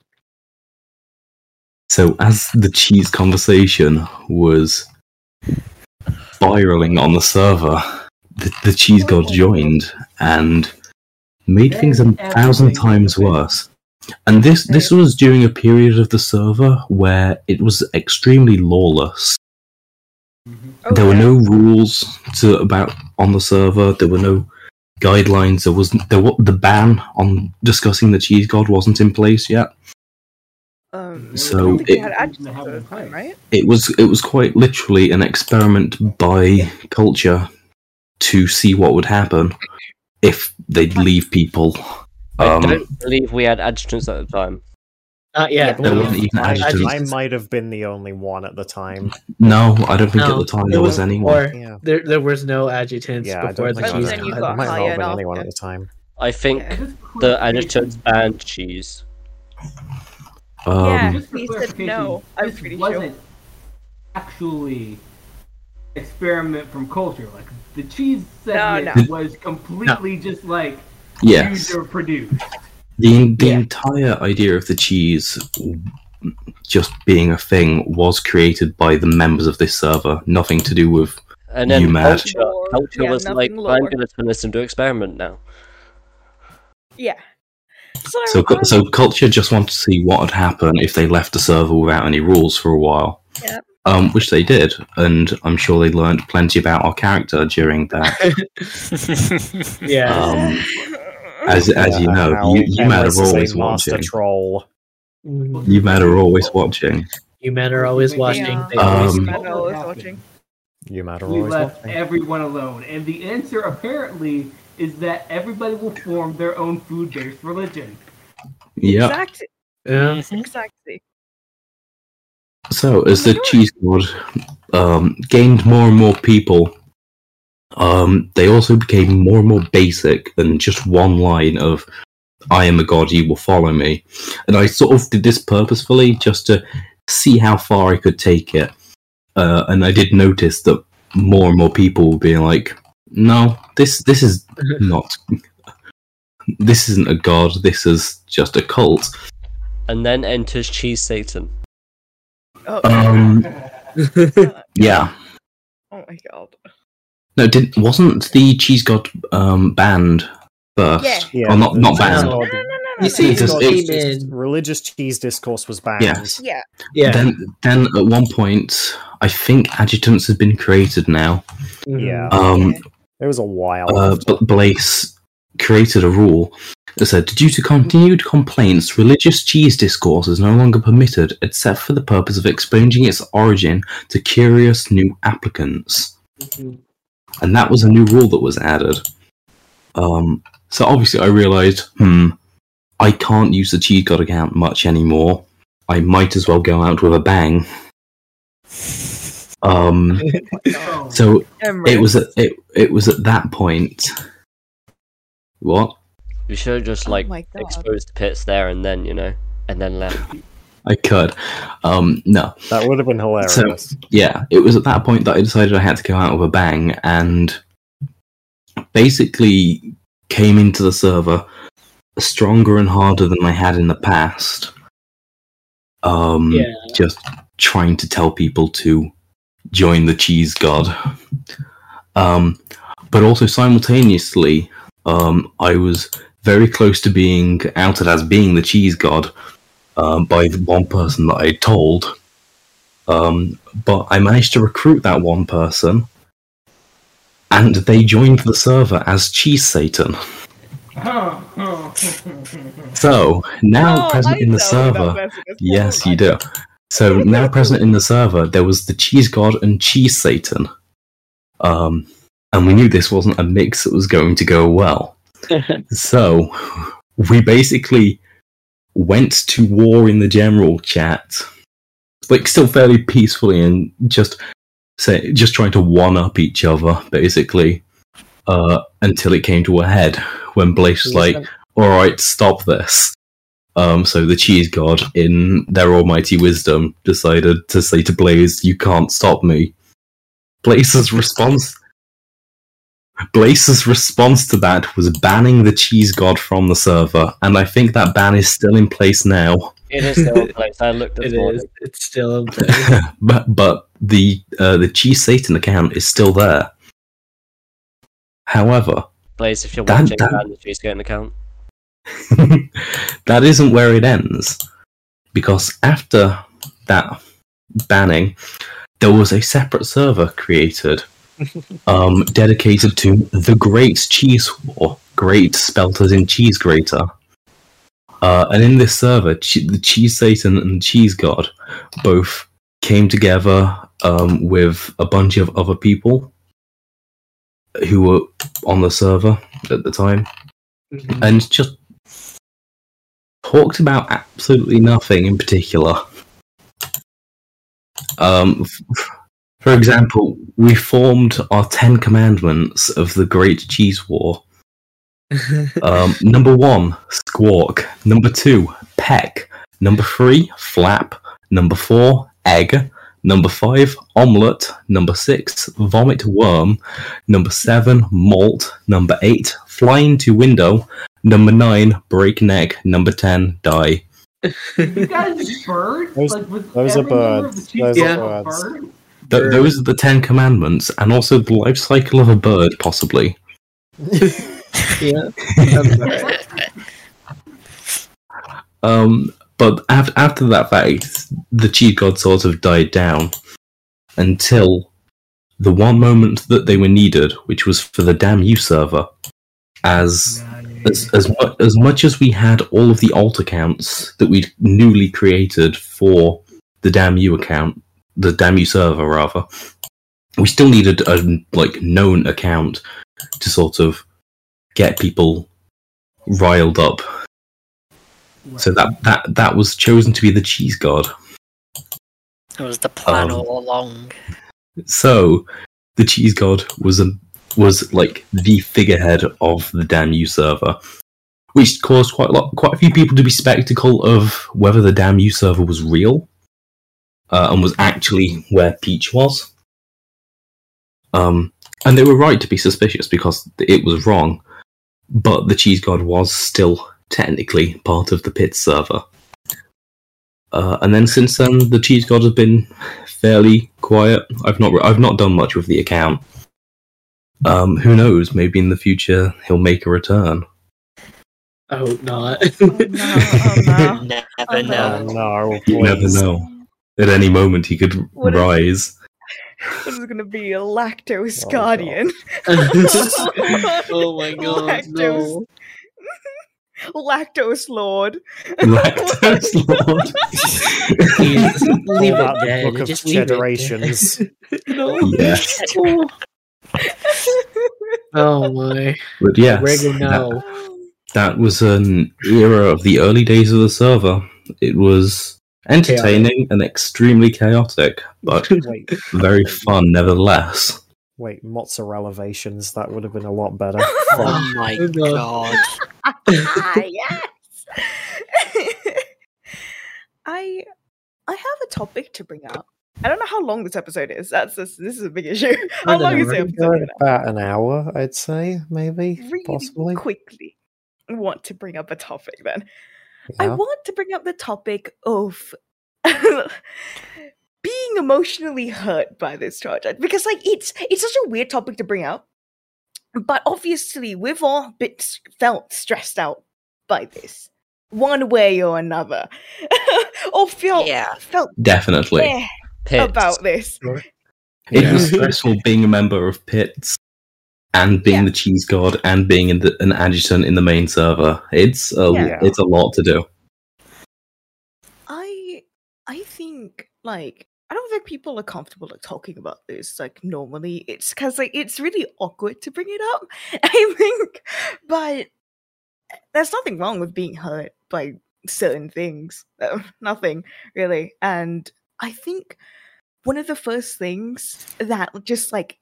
So as the cheese conversation was spiraling on the server, the, the Cheese God joined and made things a thousand times worse. And this, this was during a period of the server where it was extremely lawless. There were no rules to about on the server. There were no guidelines. There wasn't there, the ban on discussing the Cheese God wasn't in place yet. Um, so it, it, time, right? it was it was quite literally an experiment by yeah. culture to see what would happen if they'd leave people. Um, I don't believe we had adjutants at the time. Uh, yeah, there there wasn't even adjutants. I, I might have been the only one at the time. No, I don't think no, at the time there was, was anyone. Or, yeah. There there was no adjutants yeah, before the Cheese. There might not have been anyone at the time. I think yeah. the adjutants banned Cheese. Um, yeah, he said no. I'm pretty sure. This wasn't actually experiment from culture. Like the Cheese segment no, no. was completely no. just like yes. user produced. The the yeah. entire idea of the Cheese just being a thing was created by the members of this server. Nothing to do with and then UMAD. Culture, culture yeah, was like, lower. I'm going to turn this into an experiment now. Yeah. So, so, um, so culture just wanted to see what would happen if they left the server without any rules for a while, yeah. um, which they did, and I'm sure they learned plenty about our character during that. yeah, um, as as yeah, you know, you, you Emrys is always a master watching. Troll. You men are always watching. You men are always watching. Yeah. Um, you men are always watching. You men are always watching. We left watching. everyone alone, and the answer apparently. Is that everybody will form their own food-based religion. Yeah. Exactly. Yeah. Exactly. So, as the Cheese God um, gained more and more people, um, they also became more and more basic than just one line of, I am a god, you will follow me. And I sort of did this purposefully just to see how far I could take it. Uh, and I did notice that more and more people were being like, no, this this is not. This isn't a god. This is just a cult. And then enters Cheese Satan. Oh. Um. yeah. Oh my god. No, didn't wasn't the Cheese God um banned first? Yeah. yeah. Or not not banned. No, no, no, no, no. You see, just, it, it, religious cheese discourse was banned. Yeah. yeah. Yeah. Then then at one point, I think adjutants have been created now. Yeah. Um. Yeah. It was a while. Uh, but Blaze created a rule that said, due to continued complaints, religious cheese discourse is no longer permitted, except for the purpose of expunging its origin to curious new applicants. Mm-hmm. And that was a new rule that was added. Um, so obviously I realised, hmm, I can't use the Cheese God account much anymore. I might as well go out with a bang. Um, oh, so Emrys. it was at, it it was at that point. What? You should have just like oh exposed the pits there and then you know and then left. I could. Um, no, that would have been hilarious. So, yeah, it was at that point that I decided I had to go out with a bang and basically came into the server stronger and harder than I had in the past. Um, yeah. Just trying to tell people to. Join the Cheese God. Um, but also simultaneously, um, I was very close to being outed as being the Cheese God um, by the one person that I told. Um, but I managed to recruit that one person, and they joined the server as Cheese Satan. So, now oh, present I in the server... Yes, you do. So now present in the server, there was the Cheese God and Cheese Satan. Um, and we knew this wasn't a mix that was going to go well. So we basically went to war in the general chat, like still fairly peacefully and just say, just trying to one-up each other, basically, uh, until it came to a head, when Blaze was like, alright, stop this. Um, so the Cheese God, in their almighty wisdom, decided to say to Blaze, you can't stop me. Blaze's response... Blaze's response to that was banning the Cheese God from the server, and I think that ban is still in place now. It is still in place, I looked at it. It is, it's still in place. but but the, uh, the Cheese Satan account is still there. However... Blaze, if you're that, watching, that... ban the Cheese Satan account. That isn't where it ends, because after that banning, there was a separate server created um, dedicated to the Great Cheese War. Great spelt as in cheese grater. Uh, and in this server, che- the Cheese Satan and Cheese God both came together um, with a bunch of other people who were on the server at the time, mm-hmm. and just talked about absolutely nothing in particular. Um, for example, we formed our Ten Commandments of the Great Cheese War. um, number one, squawk. Number two, peck. Number three, flap. Number four, egg. Number five, omelette. Number six, vomit worm. Number seven, malt. Number eight, fly into window. Number nine, break neck. Number ten, die. You guys birds? Those, like, with those are birds. Those yeah. are birds. Bird? Th- those are the Ten Commandments, and also the life cycle of a bird, possibly. Yeah. um, but af- after that fact, the Cheese God sort of died down until the one moment that they were needed, which was for the D A M U server. As as as, mu- as much as we had all of the alt accounts that we'd newly created for the D A M U account, the D A M U server rather, we still needed a like known account to sort of get people riled up. Wow. So that, that that was chosen to be the Cheese God. It was the plan um, all along. So the Cheese God was a was like the figurehead of the D A M U server, which caused quite a lot, quite a few people to be skeptical of whether the D A M U server was real uh, and was actually where Peach was. Um, and they were right to be suspicious because it was wrong. But the Cheese God was still technically part of the Pit server. Uh, and then since then, the Cheese God has been fairly quiet. I've not, re- I've not done much with the account. Um, who knows? Maybe in the future he'll make a return. I hope not. Oh, no, oh, no. Never oh, know. No, you never know. At any moment he could what rise. Is- This is going to be a lactose oh, guardian. Oh my god, lactose. No. Lactose lord. Lactose lord. Please, leave it there. Book of just generations. No. Yes. Oh my. But yes, that, that was an era of the early days of the server. It was entertaining chaotic. And extremely chaotic, but Wait. very fun nevertheless. Wait, mozzarella vations, that would have been a lot better. Oh my god. Yes! I I have a topic to bring up. I don't know how long this episode is. That's this, this is a big issue. How long know, is it? Really about an hour, I'd say, maybe. Really possibly. Quickly. I want to bring up a topic then. Yeah. I want to bring up the topic of being emotionally hurt by this project, because like it's it's such a weird topic to bring up, but obviously we've all been felt stressed out by this one way or another, or felt yeah. felt definitely about this. It yeah. was stressful being a member of Pits. And being yeah. the Cheese God, and being in the, an adjutant in the main server, it's a yeah. it's a lot to do. I I think like I don't think people are comfortable like talking about this like normally. It's because like it's really awkward to bring it up. I think, but there's nothing wrong with being hurt by certain things. Nothing really, and I think one of the first things that just like.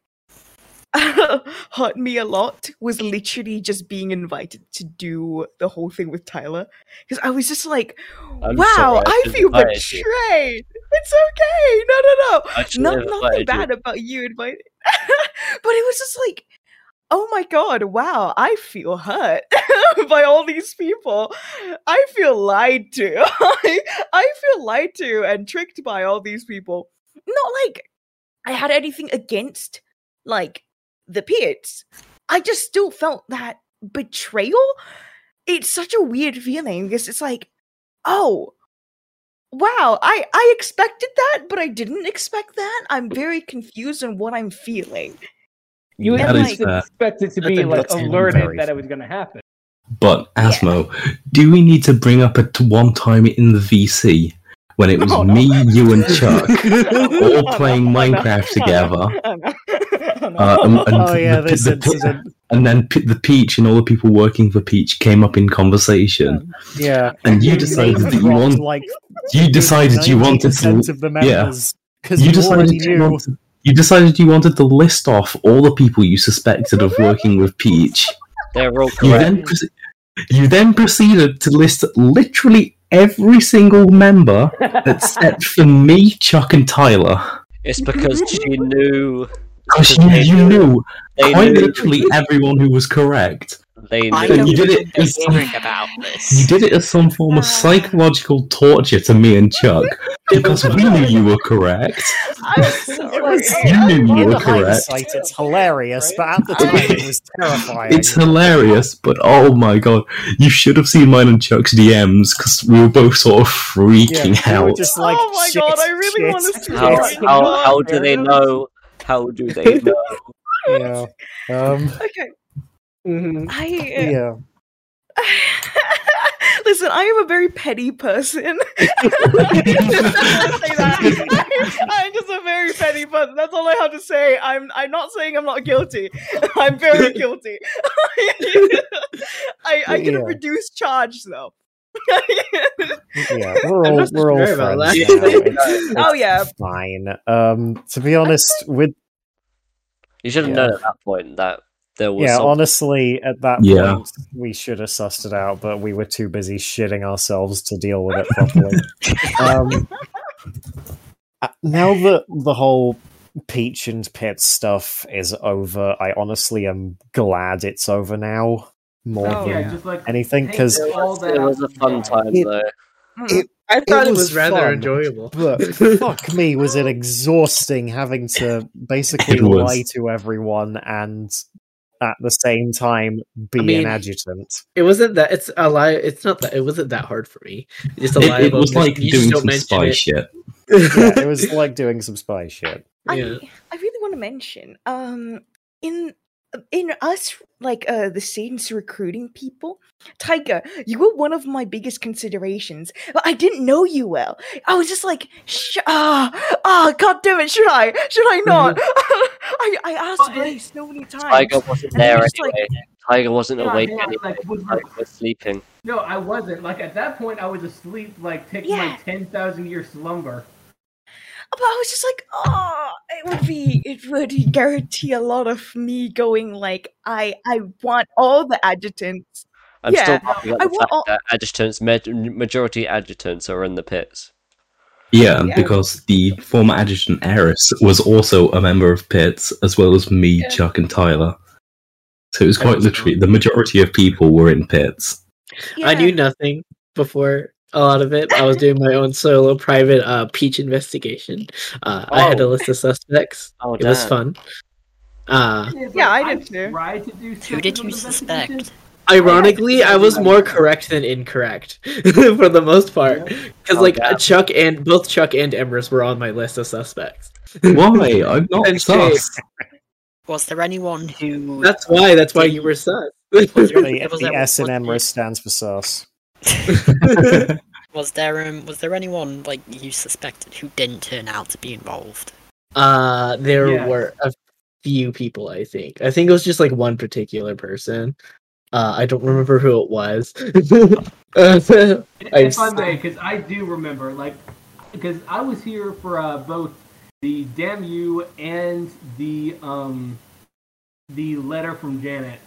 hurt me a lot was literally just being invited to do the whole thing with Tyler, because I was just like, I'm wow, I feel betrayed. You. It's okay. No, no, no. Not, nothing bad you. About you inviting. But it was just like, oh my god, wow, I feel hurt by all these people. I feel lied to. I, I feel lied to and tricked by all these people. Not like I had anything against, like, the Pits. I just still felt that betrayal. It's such a weird feeling because it's like, oh, wow, I, I expected that, but I didn't expect that. I'm very confused on what I'm feeling. You would at least expect it to be like alerted that it was going to happen. But Asmo, yeah. do we need to bring up at one time in the V C when it was no, me, no. you, and Chuck all playing Minecraft together, and then the Peach and all the people working for Peach came up in conversation? Yeah, and you decided that you wanted, like, you decided you wanted to, of the members, yeah, you, you decided you wanted, you decided you wanted to list off all the people you suspected of working with Peach. They're all correct. You then, pre- you then proceeded to list literally every single member except for me, Chuck, and Tyler. It's because she knew. Because you, you knew quite knew. literally everyone who was correct. They knew. I know you did it as some, about this. You did it as some form of psychological torture to me and Chuck because we knew you were correct. I'm sorry. It was, you knew you in were correct. It's hilarious, but at the time it was terrifying. It's hilarious, but oh my god, you should have seen mine and Chuck's D Ms because we were both sort of freaking yeah, out. We just like, oh my shit, god, I really shit. want to see how, right how, how, how do they know? How do they know? yeah. Um. Okay. Mm-hmm. I uh, yeah. Listen, I am a very petty person. I'm just a very petty person. That's all I have to say. I'm I'm not saying I'm not guilty. I'm very guilty. I I can yeah. reduce charge though. yeah, we're all we're all friends. Yeah. It's, it's oh yeah, fine. Um, to be honest, with you should have yeah. known at that point that. There was yeah, some... honestly, at that yeah. point, we should have sussed it out, but we were too busy shitting ourselves to deal with it properly. um, now that the whole Peach and Pit stuff is over, I honestly am glad it's over now, more oh, than yeah. just like, anything, because it was a fun time, it, though. It, I thought it, it was, was rather fun, enjoyable. But fuck me, was it exhausting having to basically lie to everyone and... at the same time be I mean, an adjutant. It wasn't that it's a lie it's not that it wasn't that hard for me. Just a lie it, it was like doing some spy it. shit. yeah, it was like doing some spy shit. I yeah. I really want to mention um in in us like uh the Satan's recruiting people, Tiger, you were one of my biggest considerations. But I didn't know you well. I was just like, sh- ah, ah, god damn it, should I? Should I not? I, I asked Blaze so many times. Tiger wasn't there was anyway. Like, Tiger wasn't yeah, awake yeah, anyway. Like, was, Tiger was sleeping. No, I wasn't. Like at that point, I was asleep. Like taking yeah. my ten thousand year slumber. But I was just like, oh, it would be, it would guarantee a lot of me going like, I, I want all the adjutants. I'm yeah. still happy about the fact all... that adjutants, majority adjutants are in the pits. Yeah, yeah, because the former adjutant heiress was also a member of pits, as well as me, yeah. Chuck, and Tyler. So it was quite literally, the majority of people were in pits. Yeah. I knew nothing before... a lot of it. I was doing my own solo private uh, Peach investigation. Uh, oh. I had a list of suspects. Oh, it damn. was fun. Uh, yeah, like, I did too. I to do Who did you suspect? Ironically, I was more correct than incorrect for the most part. Because, like, oh, Chuck and both Chuck and Emrys were on my list of suspects. Why? I'm not sus. Was there anyone who. That's why. That's why you were sus. The, the S in Emrys stands for sus. was there um was there anyone like you suspected who didn't turn out to be involved? Uh there yeah. were a few people. I think I think it was just like one particular person. Uh, I don't remember who it was. uh, if I may, because I do remember, like, because I was here for uh, both the D A M U and the um the letter from Janet,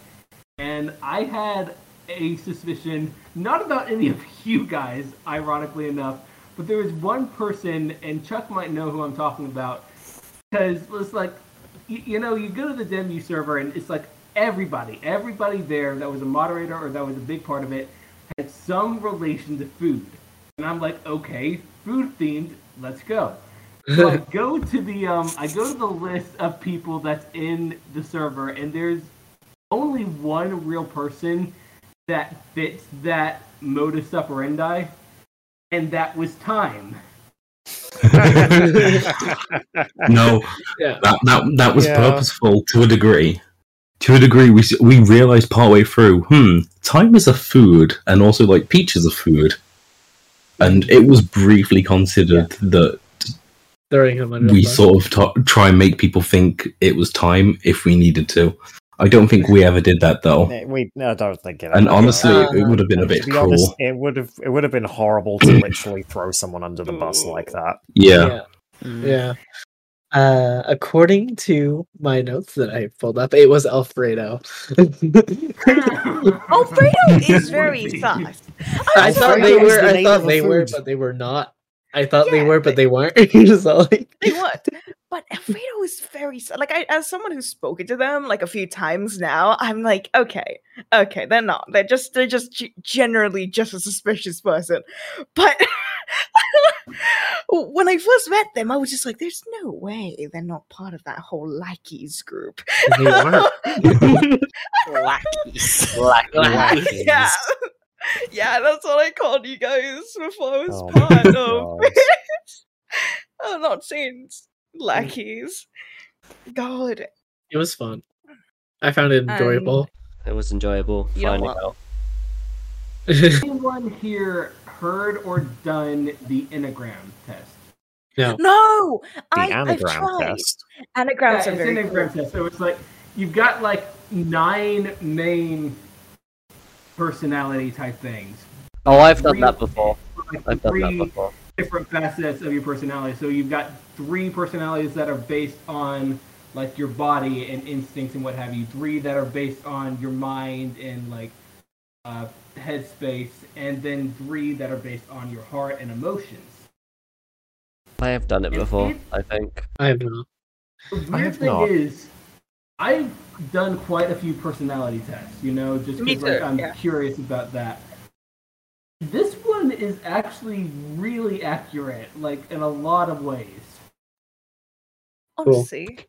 and I had a suspicion, not about any of you guys, ironically enough, but there was one person, and Chuck might know who I'm talking about, because it's like, you, you know, you go to the D A M U server, and it's like everybody, everybody there that was a moderator or that was a big part of it had some relation to food. And I'm like, okay, food themed, let's go. So I go to the, um, I go to the list of people that's in the server, and there's only one real person that fits that modus operandi, and that was time. No, yeah. that, that that was yeah. purposeful to a degree. To a degree, we we realized partway through, hmm, time is a food, and also like Peach is a food, and it was briefly considered yeah. that we sort of t- try and make people think it was time if we needed to. I don't think we ever did that though. We, no, I don't think it. And honestly, uh, it would have been a bit cruel. Honest, it would have, it would have been horrible to literally throw someone under the bus like that. Yeah, yeah. yeah. Uh, according to my notes that I pulled up, it was Alfredo. Alfredo is very soft. I thought they were. I thought they were, but they were not. I thought yeah, they were, but they, they weren't. So, like... They weren't. But Alfredo is very... Like, I, as someone who's spoken to them, like, a few times now, I'm like, okay, okay, they're not. They're just, they're just g- generally just a suspicious person. But when I first met them, I was just like, there's no way they're not part of that whole lackeys group. They weren't. Lackeys. Lack- lackeys. Yeah. Yeah, that's what I called you guys before I was oh, part of it. I'm not saying lackeys. God. It was fun. I found it enjoyable. And it was enjoyable finding out. Has anyone here heard or done the anagram test? No. No! The I, anagram I've tried. Test. Anagrams yeah, are very anagram cool. test. So it's like, you've got like nine main... personality type things. Oh, I've done three, that before. Like I've done that before. Different facets of your personality. So you've got three personalities that are based on like your body and instincts and what have you. Three that are based on your mind and like uh, headspace, and then three that are based on your heart and emotions. I have done it and before. It, I think I have not. The weird I have thing not. is. I've done quite a few personality tests, you know, just because like, I'm yeah. curious about that. This one is actually really accurate, like, in a lot of ways. Honestly,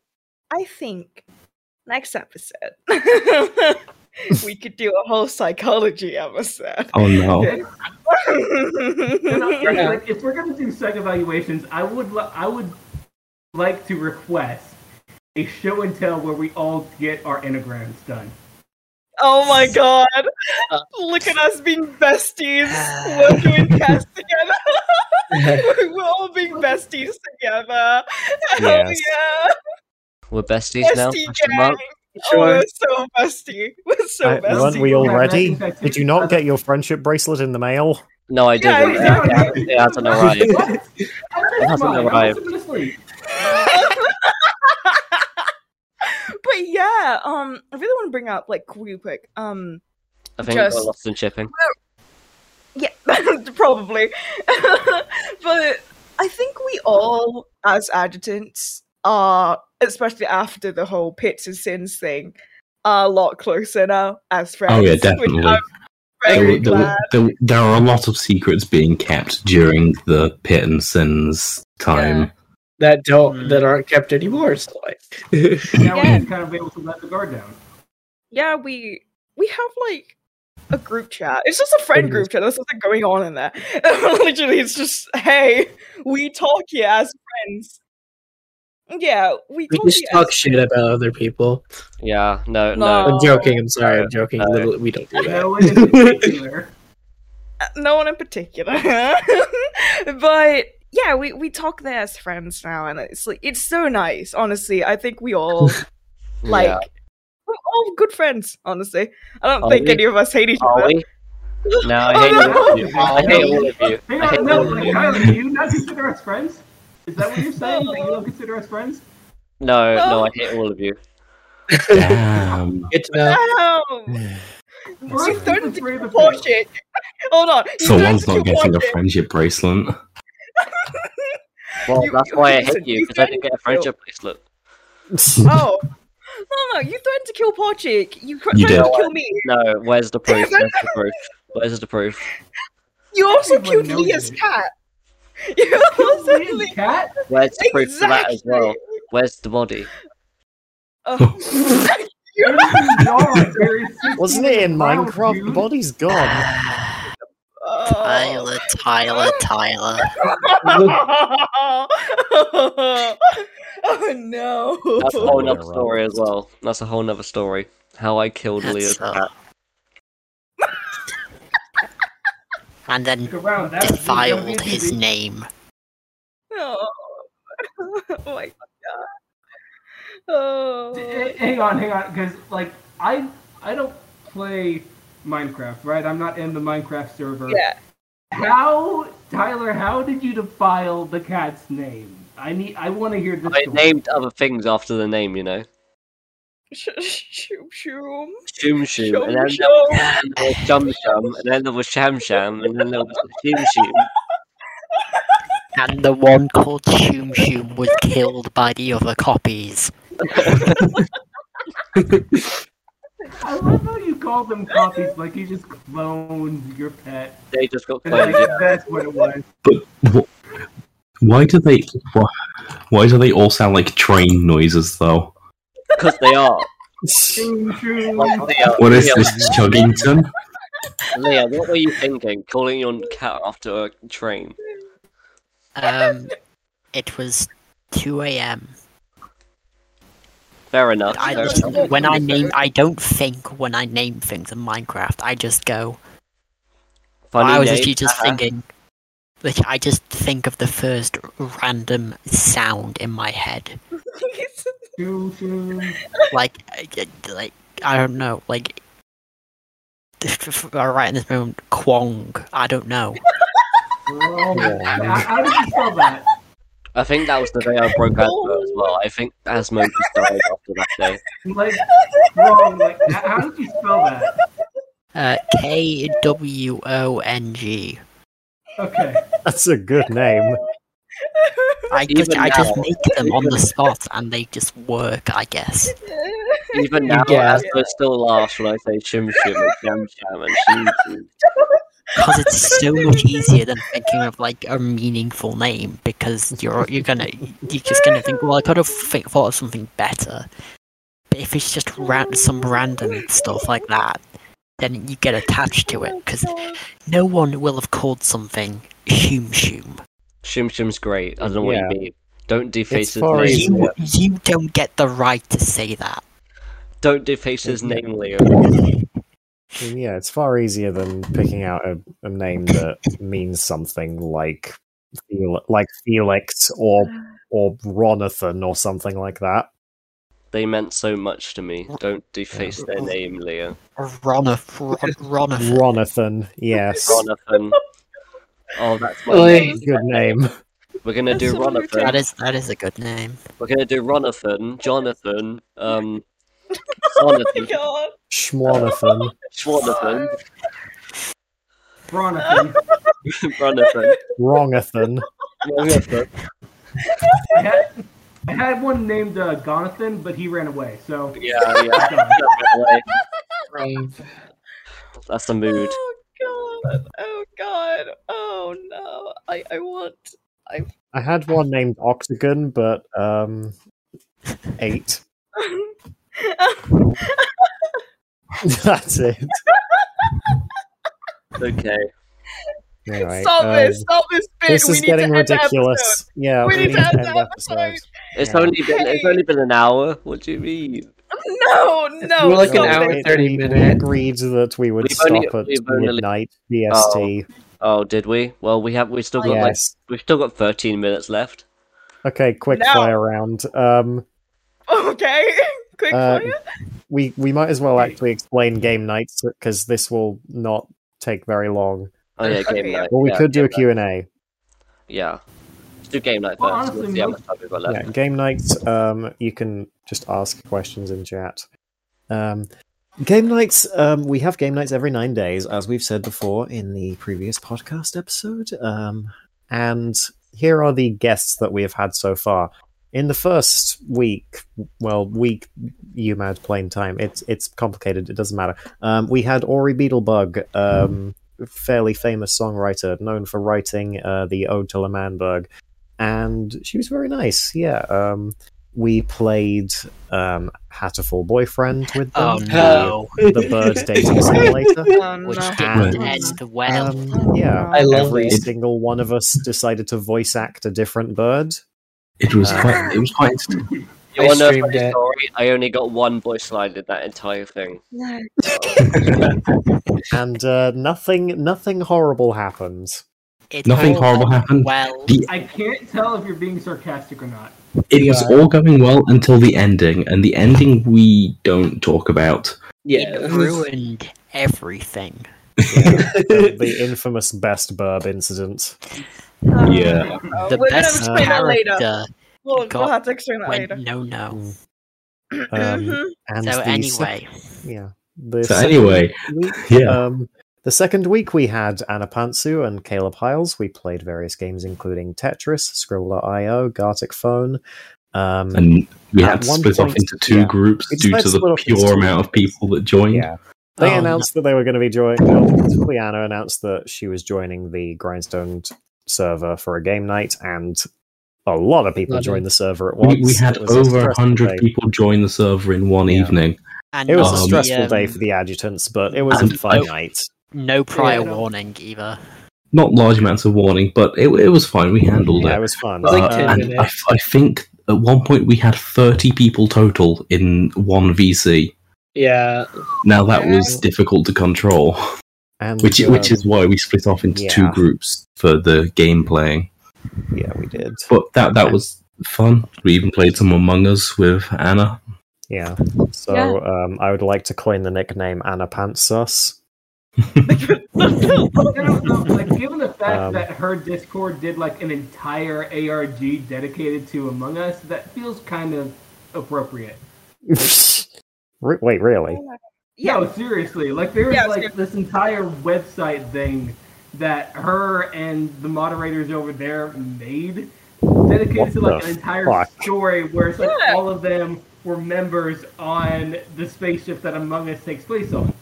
I think next episode, we could do a whole psychology episode. Oh, no. I, like, if we're going to do psych evaluations, I would, li- I would like to request a show and tell where we all get our enneagrams done. Oh my god! Look at us being besties. We're doing tests together. We're all being besties together. Yes. Yeah. We're besties Bestie now. Gang. Sure. Oh, we're so bestie. We're so uh, bestie. Aren't we already? Did you not get your friendship bracelet in the mail? No, I didn't. Yeah, exactly. It hasn't arrived. It hasn't arrived. But yeah, um, I really want to bring up, like, real quick, um... I think just... we got lost in shipping. Yeah, probably. But I think we all, as adjutants, are, especially after the whole Pits and Sins thing, are a lot closer now as friends. Oh yeah, definitely. There, there, there, there are a lot of secrets being kept during the Pit and Sins time. Yeah. That don't that aren't kept anymore. So like, now yeah. we kind of be able to let the guard down. Yeah, we we have like a group chat. It's just a friend group chat. There's nothing going on in there. Literally, it's just hey, we talk here as friends. Yeah, we, we talk just talk as shit friends. About other people. Yeah, no, no, no. I'm joking. I'm sorry. I'm joking. No. Little, we don't do that. No one in particular. No one in particular. But. Yeah, we, we talk there as friends now, and it's like it's so nice. Honestly, I think we all like yeah. we're all good friends. Honestly, I don't are think we? any of us hate each are other. We? No, I hate all of you. I hate all of you. I hate all of you. Tyler, do you not consider us friends? Is that what you're saying? That you don't consider us friends? No, no, no I hate all of you. Damn. It's about. Damn. You don't push it. Hold on. Someone's not getting a friendship bracelet. Well, you, that's why I hate you, because I didn't get a friendship bracelet. Oh. No, no, you threatened to kill Porchik. You threatened you to kill me. No, where's the proof? Where's the proof? Where's the proof? You also killed Leah's cat. You also killed Leah's cat? Where's the proof exactly. for that as well? Where's the body? Oh. Wasn't it in Minecraft? The body's gone. Uh, Tyler, Tyler, Tyler. Oh no. That's a whole nother story as well. That's a whole nother story. How I killed Leah. Uh... and then defiled his name. Oh. Oh my god. Oh. Hang on, hang on, because like I I don't play Minecraft, right? I'm not in the Minecraft server. Yeah. How, Tyler? How did you defile the cat's name? I need. I want to hear this. I story. Named other things after the name, you know. Shum shum. Shum shum. And then there was shum shum. And then there was sham sham. And then there was shum shum. And the one called Shum Shum was killed by the other copies. I love how you call them copies, like you just cloned your pet. They just got cloned. Yeah. That's what it was. But why do they? Why do they all sound like train noises though? Because they are. What is this, Chuggington? Leah, what were you thinking? Calling your cat after a train? Um, it was two a m. Fair enough. I fair listen, enough. When I name, I don't think when I name things in Minecraft. I just go. Funny I was name. just, just uh-huh. thinking. Like, I just think of the first random sound in my head. like, like I don't know. Like, right in this moment, Kwong. I don't know. Oh, how did you spell that? I think that was the day I broke Asmo as well. I think Asmo just died after that day. Like, wrong, like, how did you spell that? Uh, K W O N G. Okay. That's a good name. I just, I just make them on the spot and they just work, I guess. Even now, yeah. Asmo still laughs when I say shim shim and jam jam and shim shim. Because it's so much easier than thinking of like a meaningful name, because you're you're gonna you're just gonna think, well, I could have thought of something better. But if it's just ra- some random stuff like that, then you get attached to it because no one will have called something Shum Shum. Shum Shum's great. I don't know yeah. what you mean. Don't deface his name. You, you don't get the right to say that. Don't deface his name, Leo. Yeah, it's far easier than picking out a, a name that means something like like Felix or or Ronathan or something like that. They meant so much to me. Don't deface yeah. their name, Leo. Ronathan. Ronathan. Ronathan. Yes. Ronathan. Oh, that's my name. Good name. We're gonna that's do Ronathan. That is that is a good name. We're gonna do Ronathan, Jonathan. Um. Oh my god. Schmonathan. Schmonathan. Bronathan. Bronathan. Wrongathan. Wrongathan. I had, I had one named uh, Gonathan, but he ran away, so... Yeah, yeah. Away. That's the mood. Oh god. Oh god. Oh no. I, I want... I... I had one named Octagon, but, um... Eight. That's it. Okay. Right. Stop um, this! Stop this bit. This we is need getting to end ridiculous. Episode. Yeah, we, we need to end, end the episode. episode. It's yeah. only been it's only been an hour. What do you mean? No, no. We're like an hour and thirty minutes. We agreed that we would we've stop only, at midnight B S T. Oh. oh, did we? Well, we have. We still got yes. like we've still got thirteen minutes left. Okay, quick no. fire round. Um. Okay. Uh, we we might as well actually explain game nights because this will not take very long. Oh yeah, game okay, night. Well, we yeah, could do a Q and A. Night. Yeah, let's do game night first. Well, honestly, we'll see how much time we've got left. Yeah, game nights. Um, you can just ask questions in chat. Um, game nights. Um, we have game nights every nine days, as we've said before in the previous podcast episode. Um, and here are the guests that we have had so far. In the first week, well, week U M A D playing time, it's it's complicated, it doesn't matter. Um, we had Ori Beetlebug, um, mm. fairly famous songwriter, known for writing uh, the Ode to Lamanberg, and she was very nice, yeah. Um, we played um, Hatterful Boyfriend with them. Oh, no. The, the bird dating simulator. Oh, no. Which didn't end well. Um, yeah, I love every it. single one of us decided to voice act a different bird. It was uh, quite. It was quite. You want to know my story? I only got one voice line in that entire thing. No. And uh, nothing, nothing horrible happened. It nothing horrible happened. Well, the... I can't tell if you're being sarcastic or not. It yeah. was all going well until the ending, and the ending we don't talk about. Yeah, it ruined everything. Yeah. the, the infamous best burb incident. Uh, yeah, uh, the best uh, character. We'll, we'll have to explain that later. No, no. Um, and so anyway, sec- yeah. The so anyway, week, yeah. Um, the second week we had Anna Pantsu and Caleb Hiles. We played various games, including Tetris, Scribbler dot I O, Gartic Phone. Um, and we had to split point, off into two yeah. groups it's due to the pure amount of people that joined. Yeah. They oh, announced no. that they were going to be joining. Well, Anna announced that she was joining the Grindstone server for a game night, and a lot of people joined the server at once. We, we had over one hundred people join the server in one yeah. evening. And it was um, a stressful the, um, day for the adjutants, but it was a fun no, night. No prior yeah. warning either. Not large amounts of warning, but it, it was fine. We handled yeah, it. It was fun. Uh, and I, I think at one point we had thirty people total in one V C. Yeah. Now that yeah. was difficult to control. And, which um, which is why we split off into yeah. two groups for the game playing. Yeah, we did. But that that yeah. was fun. We even played some Among Us with Anna. Yeah. So yeah. Um, I would like to coin the nickname Anna Pantsus. Like, given the fact um, that her Discord did like an entire A R G dedicated to Among Us, that feels kind of appropriate. Re- wait, really? Yeah. No, seriously. Like there was yeah, like this entire website thing that her and the moderators over there made dedicated what to like an entire fuck? story where it's like yeah. all of them were members on the spaceship that Among Us takes place on.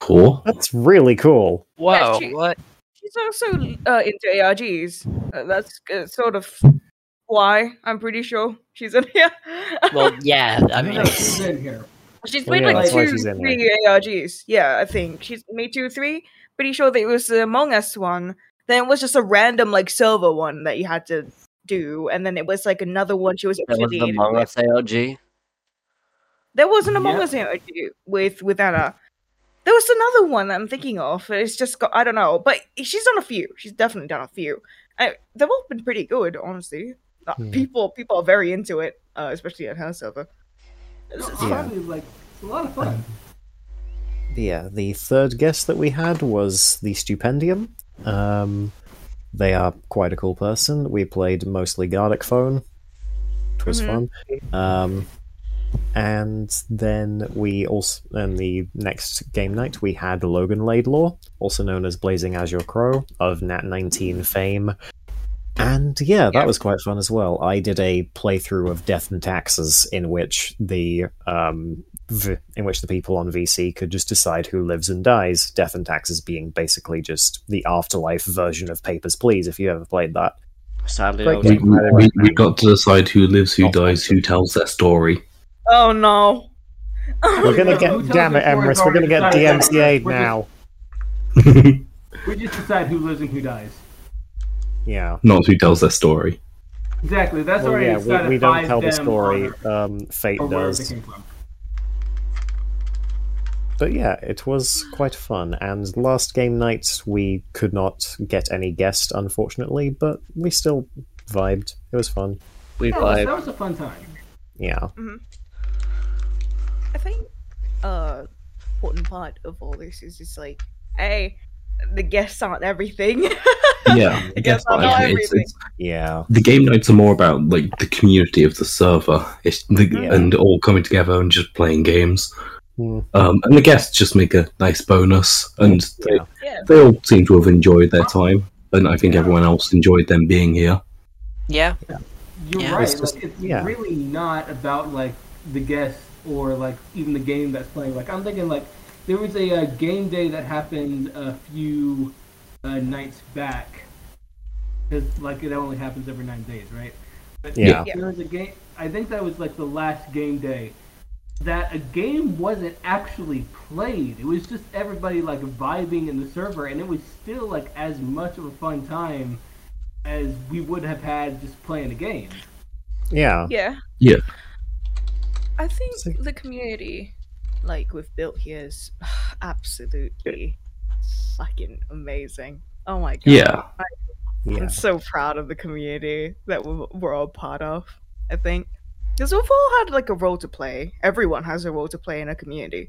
Cool. That's really cool. Wow. Yeah, she, what? She's also uh, into A R Gs. Uh, that's uh, sort of why I'm pretty sure she's in here. Well, yeah. I mean, no, she's in here. She's made yeah, like two, three A R Gs. Yeah, I think she's made two, three. Pretty sure that it was the Among Us one. Then it was just a random like server one that you had to do, and then it was like another one she was affiliated with. There was the Among Us A R G. There was an Among yeah. Us A R G with with Anna. There was another one that I'm thinking of. It's just got, I don't know, but she's done a few. She's definitely done a few. I, they've all been pretty good, honestly. Hmm. People people are very into it, uh, especially at her server. It's, it's, yeah. probably, like, it's a lot of fun. Yeah, the third guest that we had was the Stupendium. Um, they are quite a cool person. We played mostly Garlic Phone, which was mm-hmm. fun. Um, and then we also, in the next game night, we had Logan Laidlaw, also known as Blazing Azure Crow of Nat nineteen fame. And yeah, that yeah. was quite fun as well. I did a playthrough of Death and Taxes in which the um, v- in which the people on V C could just decide who lives and dies. Death and Taxes being basically just the afterlife version of Papers, Please. If you ever played that, sadly, we, we, we got to decide who lives, who Not dies, who tells their story. Oh no! We're gonna get damn it, Emrys. We're gonna get D M C A'd now. Just, we just decide who lives and who dies. Yeah. Not who tells their story. Exactly. That's well, already. Yeah, we, we don't tell the story. Or, um, fate does. But yeah, it was quite fun. And last game night, we could not get any guest, unfortunately, but we still vibed. It was fun. We yeah, vibed. That was a fun time. Yeah. Mm-hmm. I think uh, important part of all this is just like, hey, the guests aren't everything. Yeah, I guess not not it's, it's, yeah. The game nights are more about like the community of the server, it's the, yeah. and all coming together and just playing games. Yeah. Um, and the guests just make a nice bonus, and they, yeah. they all seem to have enjoyed their time. And I think yeah. everyone else enjoyed them being here. Yeah, yeah. you're yeah. right. It's, just, like, it's yeah. really not about like the guests or like even the game that's playing. Like I'm thinking, like there was a uh, game day that happened a few. Uh, nights back, because like it only happens every nine days, right? But yeah. yeah. There was a game, I think that was like the last game day, that a game wasn't actually played. It was just everybody like vibing in the server, and it was still like as much of a fun time as we would have had just playing a game. Yeah. Yeah. Yeah. I think the community like we've built here is absolutely fucking amazing. Oh my god. Yeah. I, yeah. I'm so proud of the community that we're, we're all part of, I think. Because we've all had like a role to play. Everyone has a role to play in a community.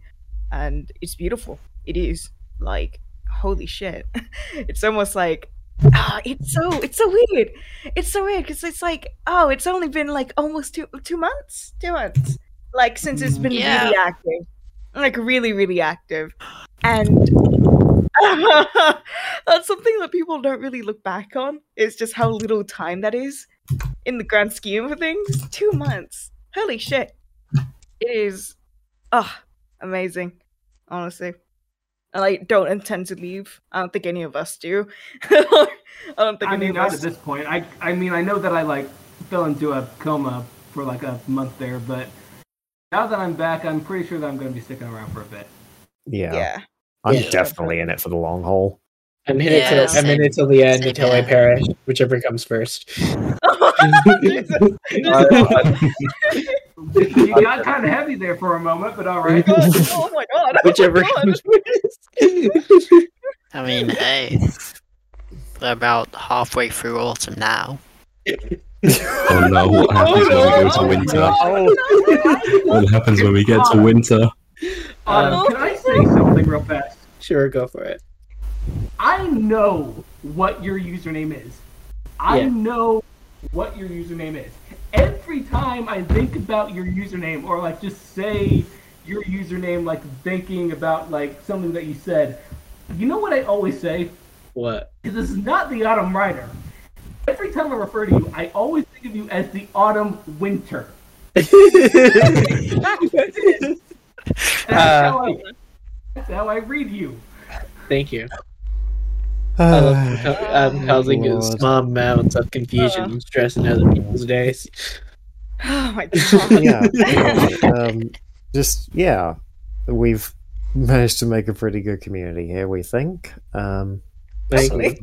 And it's beautiful. It is. Like, holy shit. It's almost like, ah, it's so, it's so weird. It's so weird because it's like, oh, it's only been like almost two, two months? Two months. Like, since it's been yeah. really active. Like, really, really active. And that's something that people don't really look back on, is just how little time that is in the grand scheme of things. Two months. Holy shit. It is, oh, amazing. Honestly. I like, don't intend to leave. I don't think any of us do. I don't think I any mean, of us not do. At this point. I, I mean, I know that I, like, fell into a coma for, like, a month there, but now that I'm back, I'm pretty sure that I'm going to be sticking around for a bit. Yeah. Yeah. I'm yeah. definitely in it for the long haul. I'm in yeah, it till I'm in it till the end until I perish, whichever comes first. You got kind of heavy there for a moment, but all right. Oh my god! Whichever oh comes first. I mean, hey, we're about halfway through autumn now. Oh no! What happens oh, when we go to winter? Oh, what happens when we get to winter? Uh, can I say something real fast? Sure, go for it. I know what your username is. I yeah. know what your username is. Every time I think about your username, or like just say your username, like thinking about like something that you said, you know what I always say? What? Because this is not the Autumn Writer. Every time I refer to you, I always think of you as the Autumn Winter. That's it. That's, uh, how I, that's how I read you. Thank you. Uh, I'm causing a small amount of confusion and stress in other people's days. Oh my god. Yeah. yeah. Um, just, yeah. We've managed to make a pretty good community here, we think. Um, Thank you.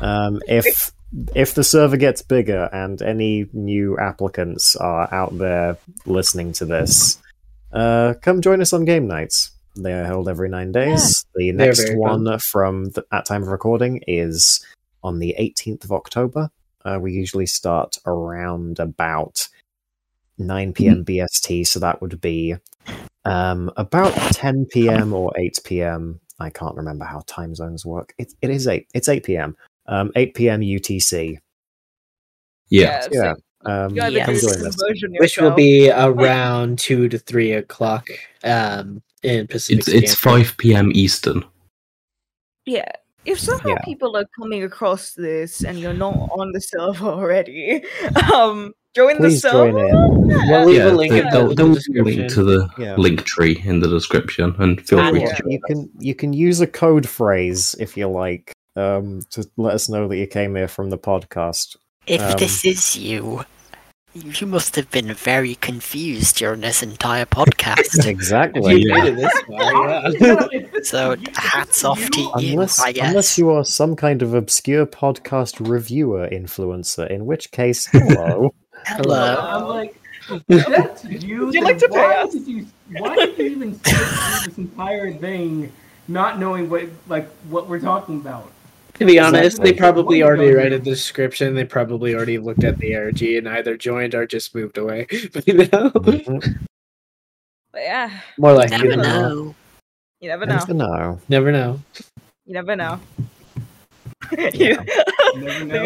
Um, if, if the server gets bigger and any new applicants are out there listening to this, uh, come join us on game nights. They are held every nine days. Yeah. The next one fun. from the, at time of recording is on the eighteenth of October. Uh, we usually start around about nine p.m. Mm-hmm. B S T, so that would be um, about ten p.m. or eight p.m. I can't remember how time zones work. It, it is eight. It's eight p.m. Um, eight p.m. U T C. Yeah. Yeah. yeah. Um, yeah. Which will be around two to three o'clock. Um, in Pacific Standard. It's five p.m. Eastern. Yeah. If somehow yeah. people are coming across this and you're not on the server already, um, join Please the server. Join yeah. We'll leave yeah, a link. They, they'll, they'll the link to the yeah. link tree in the description, and feel and free yeah. to join. You can you can use a code phrase if you like um, to let us know that you came here from the podcast. If um, this is you. You must have been very confused during this entire podcast. Exactly. Yeah. This one, yeah. So hats off to you, unless, I guess. Unless you are some kind of obscure podcast reviewer influencer, in which case, hello. Hello. I'm like, that's you. Would you like to pay us? Did you, why did you even sit through this entire thing not knowing what like what we're talking about? To be honest, they probably already read a description. They probably already looked at the A R G and either joined or just moved away. But, you know? But yeah. More like you never know. You never know. Never know. You never know. You never know.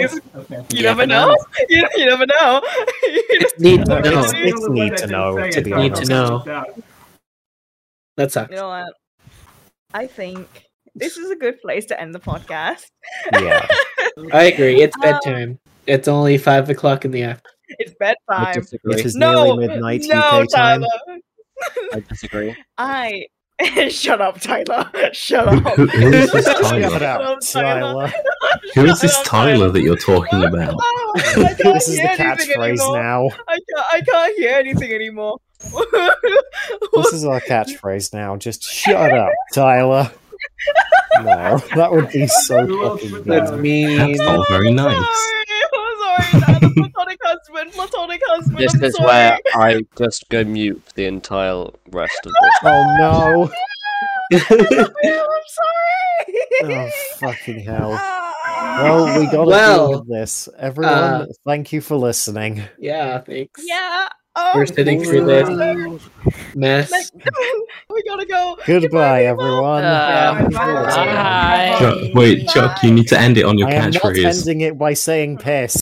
You never know. You never know. It's need to know. It's need to know. To be honest. Need to know. That sucks. You know what? I think. This is a good place to end the podcast. Yeah. I agree. It's bedtime. Um, it's only five o'clock in the afternoon. It's bedtime. It is no, nearly midnight no, U K time. Tyler. I disagree. I shut up, Tyler. Shut up. Who, who is this Tyler? Shut up, Tyler. Tyler. Who is this Tyler that you're talking about? I can't this is hear the catchphrase now. I can't, I can't hear anything anymore. This is our catchphrase now. Just shut up, Tyler. No, that would be so fucking That's mean. That's all very nice. I'm sorry, I'm sorry. Platonic husband, platonic husband. This I'm is sorry. Where I just go mute the entire rest of this. Oh no. I'm sorry. Oh fucking hell. Well, we gotta well, deal with this. Everyone, uh, thank you for listening. Yeah, thanks. Yeah. Oh, We're sitting through this mess. We gotta go. Goodbye, Goodbye everyone. Uh, Bye. Bye. Chuck, wait, Chuck, you need to end it on your catchphrase. I'm not ending it by saying piss.